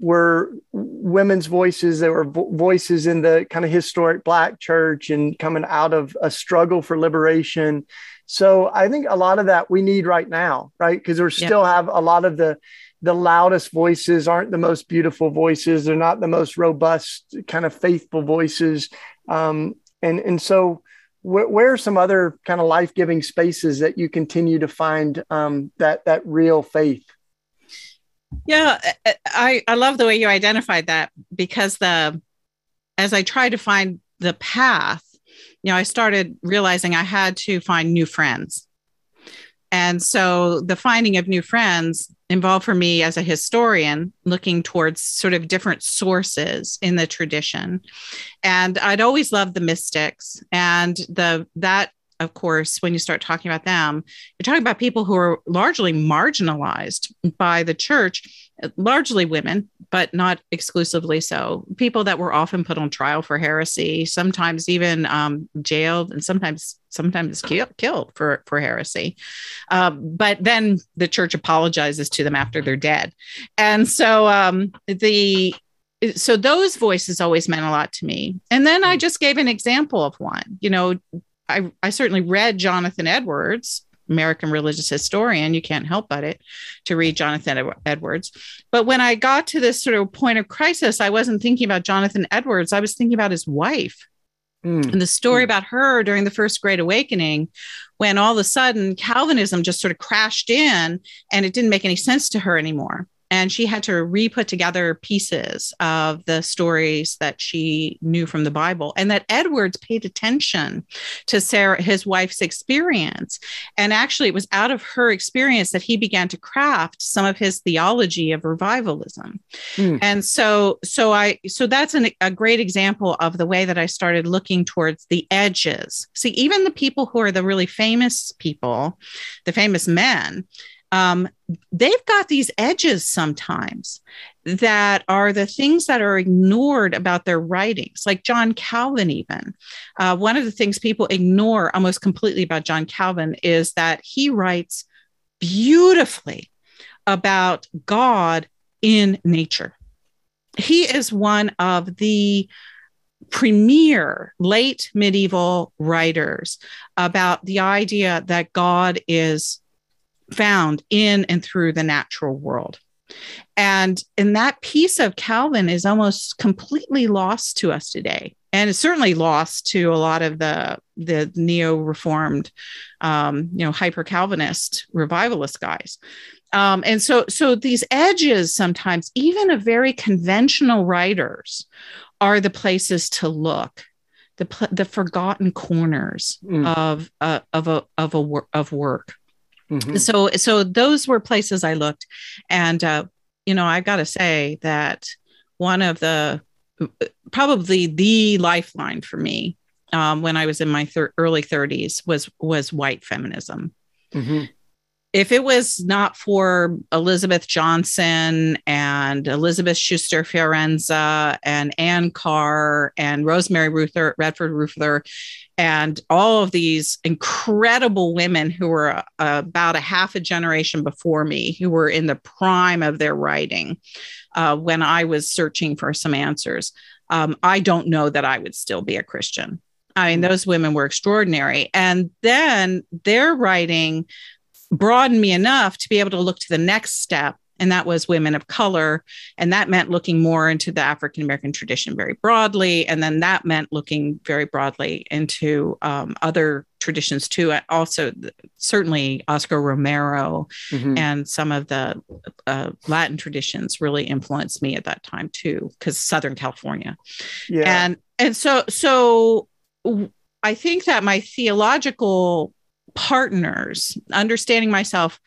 were women's voices. There were voices in the kind of historic Black church and coming out of a struggle for liberation. So I think a lot of that we need right now, right? Because we still have a lot of the loudest voices aren't the most beautiful voices. They're not the most robust kind of faithful voices. And so where are some other kind of life-giving spaces that you continue to find that real faith? Yeah, I love the way you identified that, because as I tried to find the path, you know, I started realizing I had to find new friends. And so the finding of new friends involved for me as a historian looking towards sort of different sources in the tradition. And I'd always loved the mystics, and that, of course, when you start talking about them, you're talking about people who are largely marginalized by the church, largely women, but not exclusively so. People that were often put on trial for heresy, sometimes even jailed, and sometimes killed for heresy. But then the church apologizes to them after they're dead. And so so those voices always meant a lot to me. And then I just gave an example of one. You know, I certainly read Jonathan Edwards, American religious historian. You can't help but to read Jonathan Edwards. But when I got to this sort of point of crisis, I wasn't thinking about Jonathan Edwards. I was thinking about his wife and the story about her during the First Great Awakening, when all of a sudden Calvinism just sort of crashed in and it didn't make any sense to her anymore. And she had to re-put together pieces of the stories that she knew from the Bible, and that Edwards paid attention to Sarah, his wife's experience. And actually, it was out of her experience that he began to craft some of his theology of revivalism. And so that's a great example of the way that I started looking towards the edges. See, even the people who are the really famous people, the famous men, they've got these edges sometimes that are the things that are ignored about their writings, like John Calvin even. One of the things people ignore almost completely about John Calvin is that he writes beautifully about God in nature. He is one of the premier late medieval writers about the idea that God is found in and through the natural world. And that piece of Calvin is almost completely lost to us today. And it's certainly lost to a lot of the neo-reformed, hyper-Calvinist revivalist guys. And so these edges sometimes, even of very conventional writers, are the places to look. The forgotten corners of work. Mm-hmm. So those were places I looked, and I've got to say that one of the probably the lifeline for me when I was in my early 30s was white feminism. Mm-hmm. If it was not for Elizabeth Johnson and Elizabeth Schuster Fiorenza and Ann Carr and Rosemary Redford Ruther, and all of these incredible women who were about a half a generation before me, who were in the prime of their writing when I was searching for some answers, I don't know that I would still be a Christian. I mean, those women were extraordinary. And then their writing broadened me enough to be able to look to the next step. And that was women of color. And that meant looking more into the African-American tradition very broadly. And then that meant looking very broadly into other traditions too. Also, certainly Oscar Romero and some of the Latin traditions really influenced me at that time too, because Southern California. Yeah. And so I think that my theological partners, understanding myself.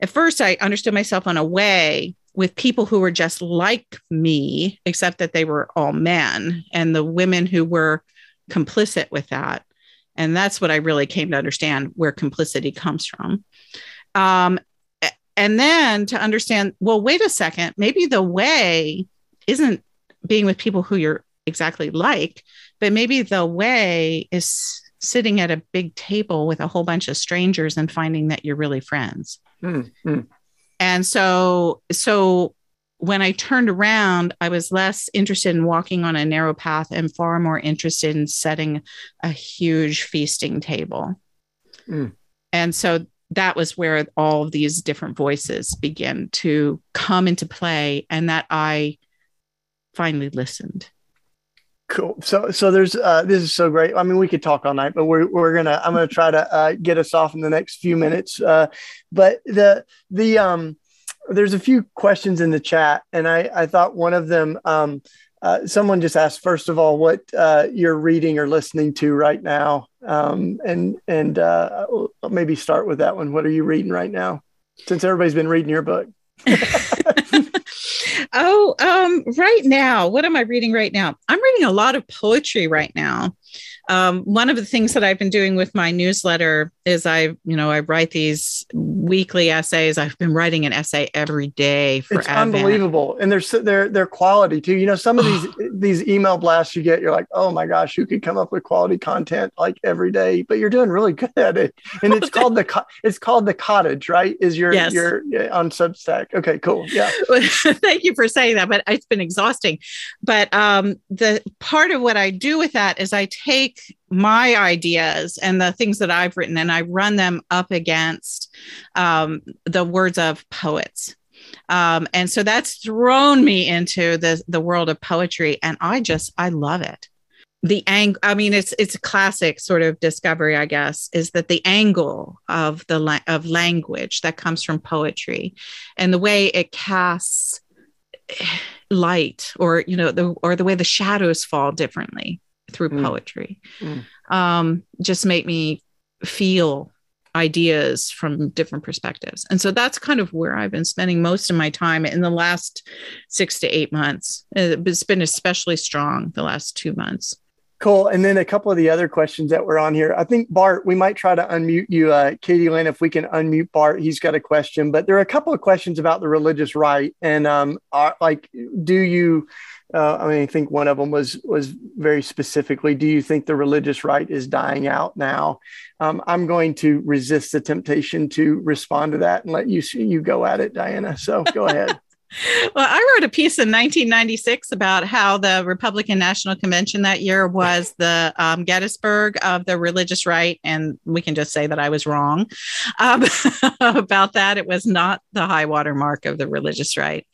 At first, I understood myself in a way with people who were just like me, except that they were all men, and the women who were complicit with that. And that's what I really came to understand, where complicity comes from. And then to understand, well, wait a second, maybe the way isn't being with people who you're exactly like, but maybe the way is sitting at a big table with a whole bunch of strangers and finding that you're really friends. Mm-hmm. And so when I turned around, I was less interested in walking on a narrow path and far more interested in setting a huge feasting table. Mm. And so that was where all of these different voices began to come into play, and that I finally listened. Cool. So there's this is so great. I mean, we could talk all night, but I'm gonna try to get us off in the next few minutes. But the there's a few questions in the chat, and I thought one of them someone just asked, first of all, what you're reading or listening to right now, and I'll maybe start with that one. What are you reading right now, since everybody's been reading your book? Right now, what am I reading right now? I'm reading a lot of poetry right now. One of the things that I've been doing with my newsletter is I write these weekly essays. I've been writing an essay every day for It's Advent. Unbelievable. And they're quality too. You know, some of these email blasts you get, you're like, oh my gosh, who could come up with quality content like every day? But you're doing really good at it. And it's called the Cottage, right? Is your on Substack. Okay, cool. Yeah. Thank you for saying that, but it's been exhausting. But the part of what I do with that is I take my ideas and the things that I've written, and I run them up against the words of poets. And so that's thrown me into the world of poetry, and I love it. it's a classic sort of discovery, I guess, is that the angle of language that comes from poetry and the way it casts light, or, you know, the way the shadows fall differently through poetry, just make me feel ideas from different perspectives. And so that's kind of where I've been spending most of my time in the last 6 to 8 months. It's been especially strong the last 2 months. Cool. And then a couple of the other questions that were on here. I think, Bart, we might try to unmute you. Katie Lynn, if we can unmute Bart, he's got a question. But there are a couple of questions about the religious right. And I think one of them was very specifically, do you think the religious right is dying out now? I'm going to resist the temptation to respond to that and let you go at it, Diana. So go ahead. Well, I wrote a piece in 1996 about how the Republican National Convention that year was the Gettysburg of the religious right. And we can just say that I was wrong about that. It was not the high water mark of the religious right.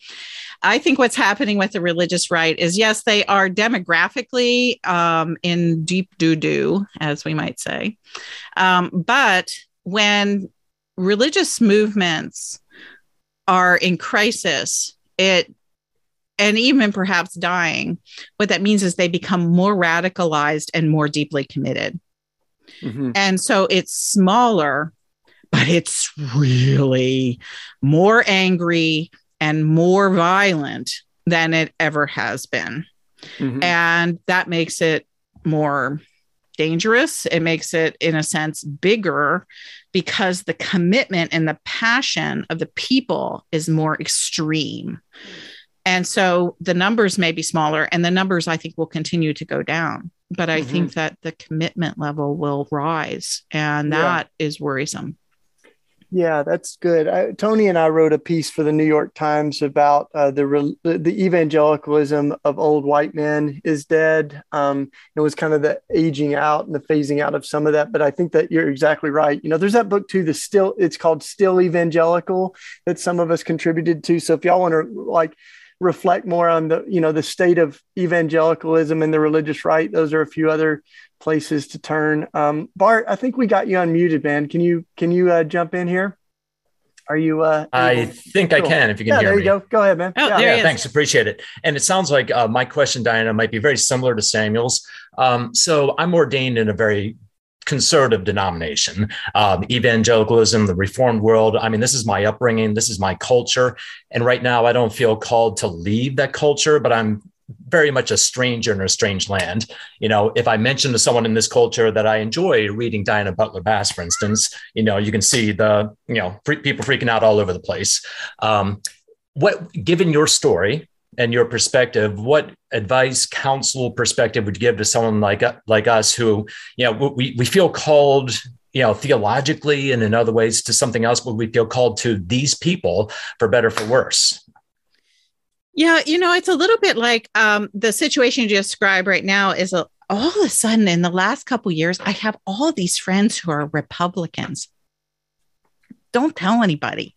I think what's happening with the religious right is, yes, they are demographically in deep doo-doo, as we might say. But when religious movements are in crisis, and even perhaps dying, what that means is they become more radicalized and more deeply committed. Mm-hmm. And so it's smaller, but it's really more angry and more violent than it ever has been. Mm-hmm. And that makes it more dangerous. It makes it, in a sense, bigger, because the commitment and the passion of the people is more extreme. And so the numbers may be smaller, and the numbers, I think, will continue to go down. But I think that the commitment level will rise, and that is worrisome. Yeah, that's good. Tony and I wrote a piece for the New York Times about the evangelicalism of old white men is dead. It was kind of the aging out and the phasing out of some of that. But I think that you're exactly right. You know, there's that book too, it's called Still Evangelical, that some of us contributed to. So if y'all want to reflect more on the state of evangelicalism and the religious right, those are a few other places to turn. Bart, I think we got you unmuted, man. Can you jump in here? Are you? I think I can, if you can hear me. There you go. Go ahead, man. Oh, yeah. Thanks. Appreciate it. And it sounds like my question, Diana, might be very similar to Samuel's. So I'm ordained in a very conservative denomination, evangelicalism, the Reformed world. I mean, this is my upbringing. This is my culture. And right now I don't feel called to leave that culture, but I'm very much a stranger in a strange land. You know, if I mention to someone in this culture that I enjoy reading Diana Butler Bass, for instance, you know, you can see people freaking out all over the place. Given your story and your perspective, what advice, counsel, perspective would you give to someone like us who, you know, we feel called, you know, theologically and in other ways to something else, but we feel called to these people for better, for worse? Yeah, you know, it's a little bit like the situation you describe right now is all of a sudden in the last couple of years, I have all these friends who are Republicans. Don't tell anybody.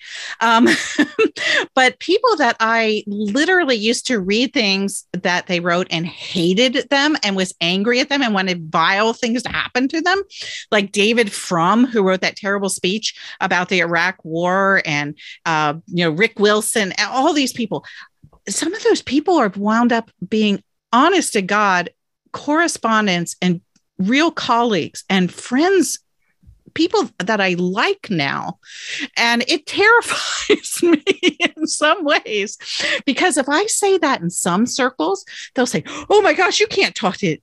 But people that I literally used to read things that they wrote and hated them and was angry at them and wanted vile things to happen to them, like David Frum, who wrote that terrible speech about the Iraq War, and, Rick Wilson, and all these people. Some of those people are wound up being, honest to God, correspondents and real colleagues and friends, people that I like now. And it terrifies me in some ways, because if I say that in some circles, they'll say, oh my gosh, you can't talk to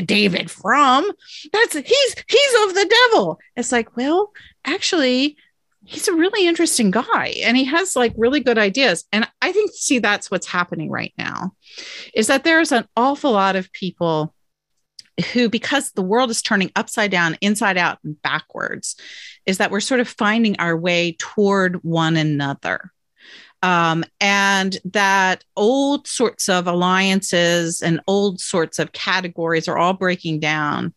David Frum. He's of the devil. It's like, well, actually, he's a really interesting guy, and he has really good ideas. And I think, that's what's happening right now, is that there's an awful lot of people who, because the world is turning upside down, inside out, and backwards, is that we're sort of finding our way toward one another. And that old sorts of alliances and old sorts of categories are all breaking down.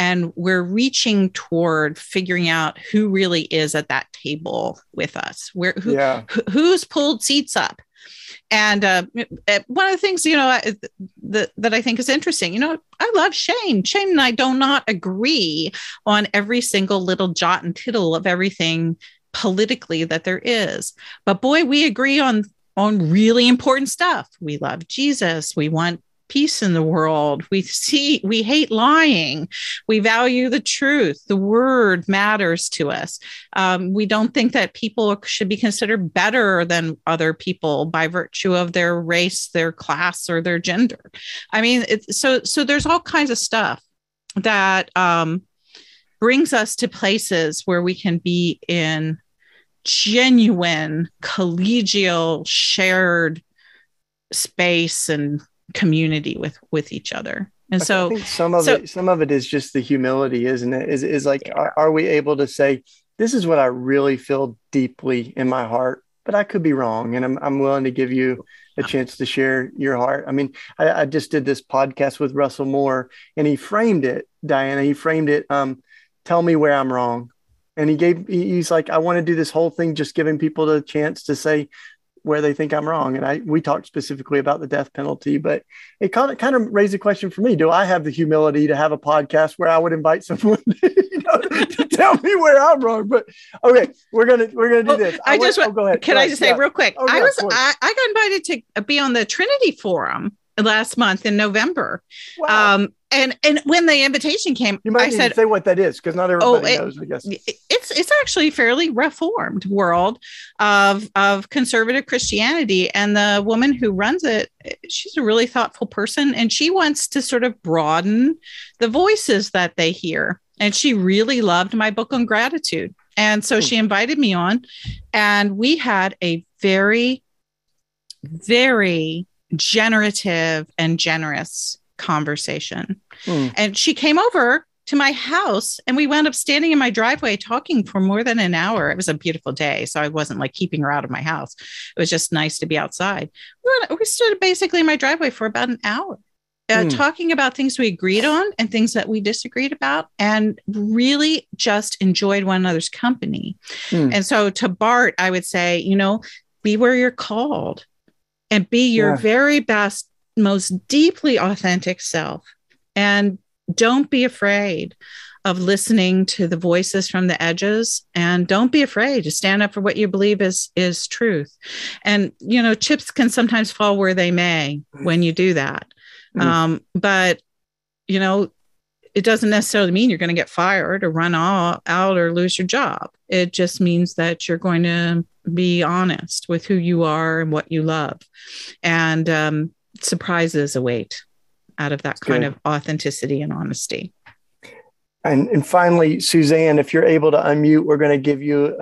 And we're reaching toward figuring out who really is at that table with us, who's pulled seats up. And one of the things, you know, that I think is interesting, you know, I love Shane. Shane and I do not agree on every single little jot and tittle of everything politically that there is. But boy, we agree on really important stuff. We love Jesus. We want peace in the world. We hate lying. We value the truth. The word matters to us. We don't think that people should be considered better than other people by virtue of their race, their class, or their gender. I mean, so there's all kinds of stuff that brings us to places where we can be in genuine, collegial, shared space and community with each other. And so I think some of it is just the humility, isn't it? Is like, are we able to say, this is what I really feel deeply in my heart, but I could be wrong. And I'm willing to give you a chance to share your heart. I mean, I just did this podcast with Russell Moore, and he framed it, Diana, tell me where I'm wrong. And he's like, I want to do this whole thing, just giving people the chance to say where they think I'm wrong. And we talked specifically about the death penalty, but it kind of raised a question for me. Do I have the humility to have a podcast where I would invite someone to tell me where I'm wrong? But okay, we're going to do this. Go ahead. Can I just say real quick? I got invited to be on the Trinity Forum last month in November. Wow. And when the invitation came, I said, say what that is, because not everybody knows, I guess. It's actually a fairly reformed world of conservative Christianity. And the woman who runs it, she's a really thoughtful person, and she wants to sort of broaden the voices that they hear. And she really loved my book on gratitude. And so she invited me on, and we had a very, very generative and generous conversation. And she came over to my house, and we wound up standing in my driveway talking for more than an hour. It was a beautiful day, so I wasn't like keeping her out of my house. It was just nice to be outside. We stood basically in my driveway for about an hour talking about things we agreed on and things that we disagreed about, and really just enjoyed one another's company. And so to Bart, I would say, you know, be where you're called and be your very best, most deeply authentic self. And don't be afraid of listening to the voices from the edges, and don't be afraid to stand up for what you believe is truth. And, you know, chips can sometimes fall where they may when you do that. But, you know, it doesn't necessarily mean you're going to get fired or run out or lose your job. It just means that you're going to be honest with who you are and what you love. And, surprises await out of that kind of authenticity and honesty. And finally, Suzanne, if you're able to unmute, we're going to give you,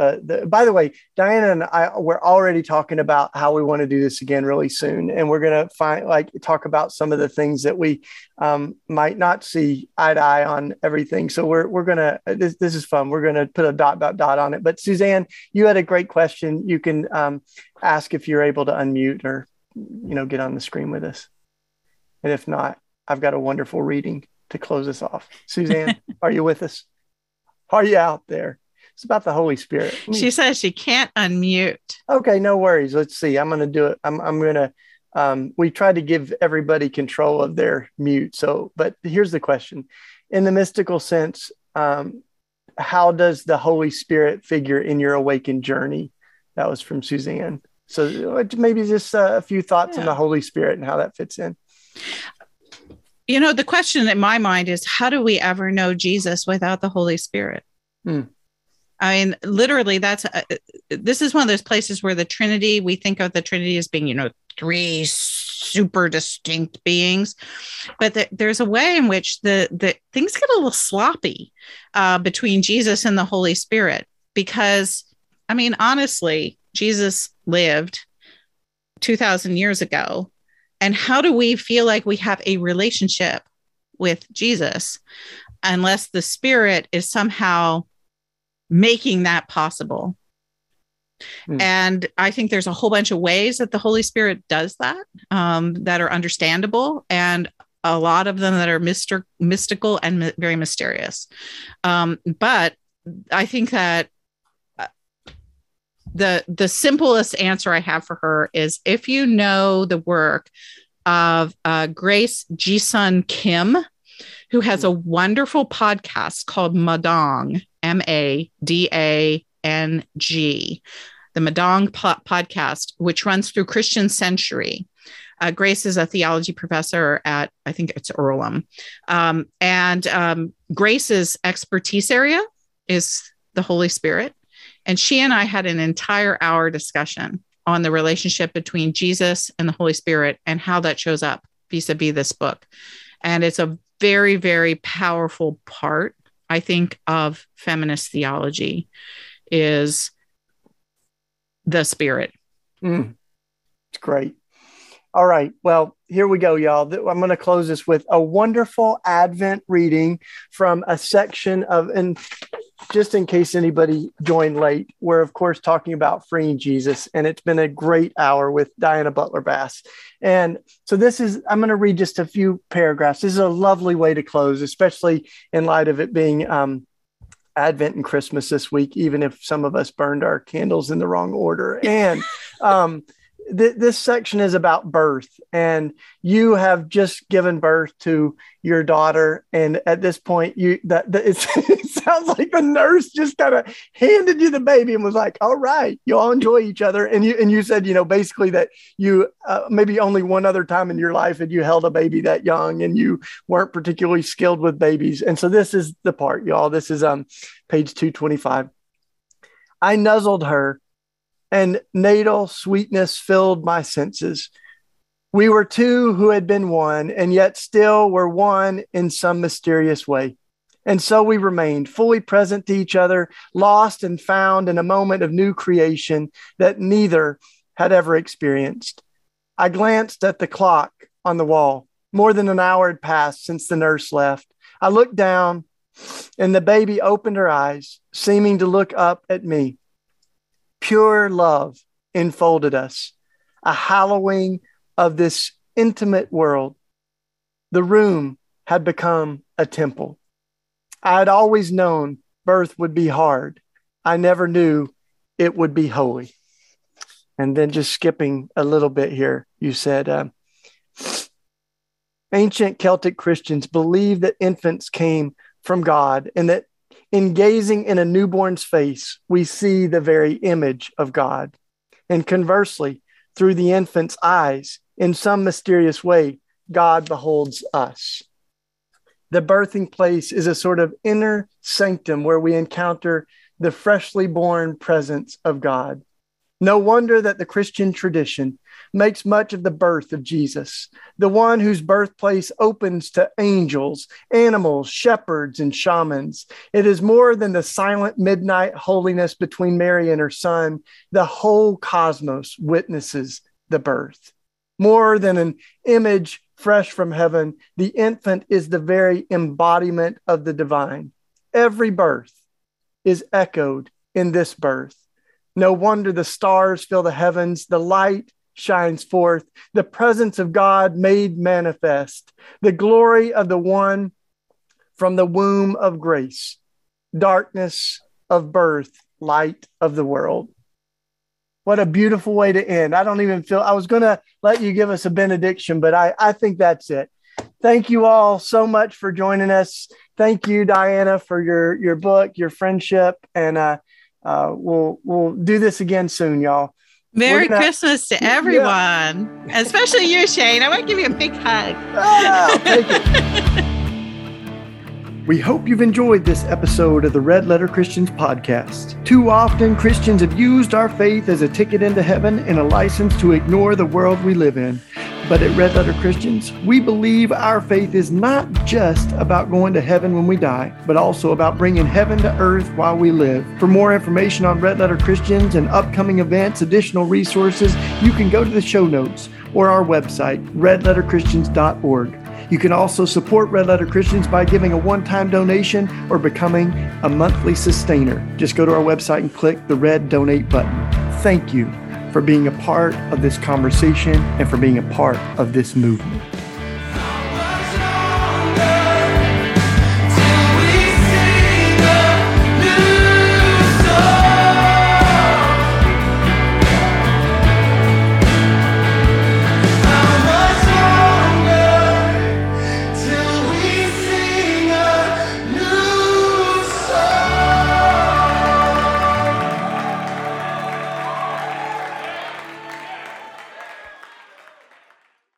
by the way, Diana and I, we're already talking about how we want to do this again really soon. And we're going to talk about some of the things that we might not see eye to eye on everything. So we're going to, this is fun. We're going to put a ... on it. But Suzanne, you had a great question. You can ask if you're able to unmute or, you know, get on the screen with us. And if not, I've got a wonderful reading to close us off. Suzanne, are you with us? Are you out there? It's about the Holy Spirit. She says she can't unmute. Okay, no worries. Let's see. I'm going to do it. I'm going to, we tried to give everybody control of their mute. So, but here's the question. In the mystical sense, how does the Holy Spirit figure in your awakened journey? That was from Suzanne. So maybe just a few thoughts on the Holy Spirit and how that fits in. You know, the question in my mind is, how do we ever know Jesus without the Holy Spirit? I mean, literally, this is one of those places where the Trinity, we think of the Trinity as being, you know, three super distinct beings, but there's a way in which the things get a little sloppy between Jesus and the Holy Spirit, because, I mean, honestly, Jesus lived 2000 years ago. And how do we feel like we have a relationship with Jesus unless the Spirit is somehow making that possible? And I think there's a whole bunch of ways that the Holy Spirit does that, that are understandable, and a lot of them that are mystical and very mysterious. But I think that the simplest answer I have for her is, if you know the work of Grace Jisun Kim, who has a wonderful podcast called Madang, M-A-D-A-N-G, the Madang podcast, which runs through Christian Century. Grace is a theology professor at, I think it's Earlham. And Grace's expertise area is the Holy Spirit. And she and I had an entire hour discussion on the relationship between Jesus and the Holy Spirit and how that shows up vis-a-vis this book. And it's a very, very powerful part, I think, of feminist theology is the Spirit. It's great. All right. Well, here we go, y'all. I'm going to close this with a wonderful Advent reading from a section of, and just in case anybody joined late, we're, of course, talking about Freeing Jesus. And it's been a great hour with Diana Butler Bass. And so this is, I'm going to read just a few paragraphs. This is a lovely way to close, especially in light of it being Advent and Christmas this week, even if some of us burned our candles in the wrong order. And this section is about birth, and you have just given birth to your daughter. And at this point, it sounds like the nurse just kind of handed you the baby and was like, all right, you all enjoy each other. And you said, you know, basically that you maybe only one other time in your life had you held a baby that young, and you weren't particularly skilled with babies. And so this is the part, y'all. This is page 225. I nuzzled her, and natal sweetness filled my senses. We were two who had been one, and yet still were one in some mysterious way. And so we remained fully present to each other, lost and found in a moment of new creation that neither had ever experienced. I glanced at the clock on the wall. More than an hour had passed since the nurse left. I looked down, and the baby opened her eyes, seeming to look up at me. Pure love enfolded us, a hallowing of this intimate world. The room had become a temple. I had always known birth would be hard. I never knew it would be holy. And then just skipping a little bit here, you said, ancient Celtic Christians believed that infants came from God, and that in gazing in a newborn's face, we see the very image of God. And conversely, through the infant's eyes, in some mysterious way, God beholds us. The birthing place is a sort of inner sanctum where we encounter the freshly born presence of God. No wonder that the Christian tradition makes much of the birth of Jesus, the one whose birthplace opens to angels, animals, shepherds, and shamans. It is more than the silent midnight holiness between Mary and her son. The whole cosmos witnesses the birth. More than an image fresh from heaven, the infant is the very embodiment of the divine. Every birth is echoed in this birth. No wonder the stars fill the heavens, the light shines forth, the presence of God made manifest, the glory of the one from the womb of grace, darkness of birth, light of the world. What a beautiful way to end. I don't even feel, I was going to let you give us a benediction, but I think that's it. Thank you all so much for joining us. Thank you, Diana, for your book, your friendship, and we'll do this again soon, y'all. Merry Christmas to everyone, especially you, Shane. I want to give you a big hug. Oh, thank you. We hope you've enjoyed this episode of the Red Letter Christians podcast. Too often, Christians have used our faith as a ticket into heaven and a license to ignore the world we live in. But at Red Letter Christians, we believe our faith is not just about going to heaven when we die, but also about bringing heaven to earth while we live. For more information on Red Letter Christians and upcoming events, additional resources, you can go to the show notes or our website, redletterchristians.org. You can also support Red Letter Christians by giving a one-time donation or becoming a monthly sustainer. Just go to our website and click the red donate button. Thank you for being a part of this conversation and for being a part of this movement.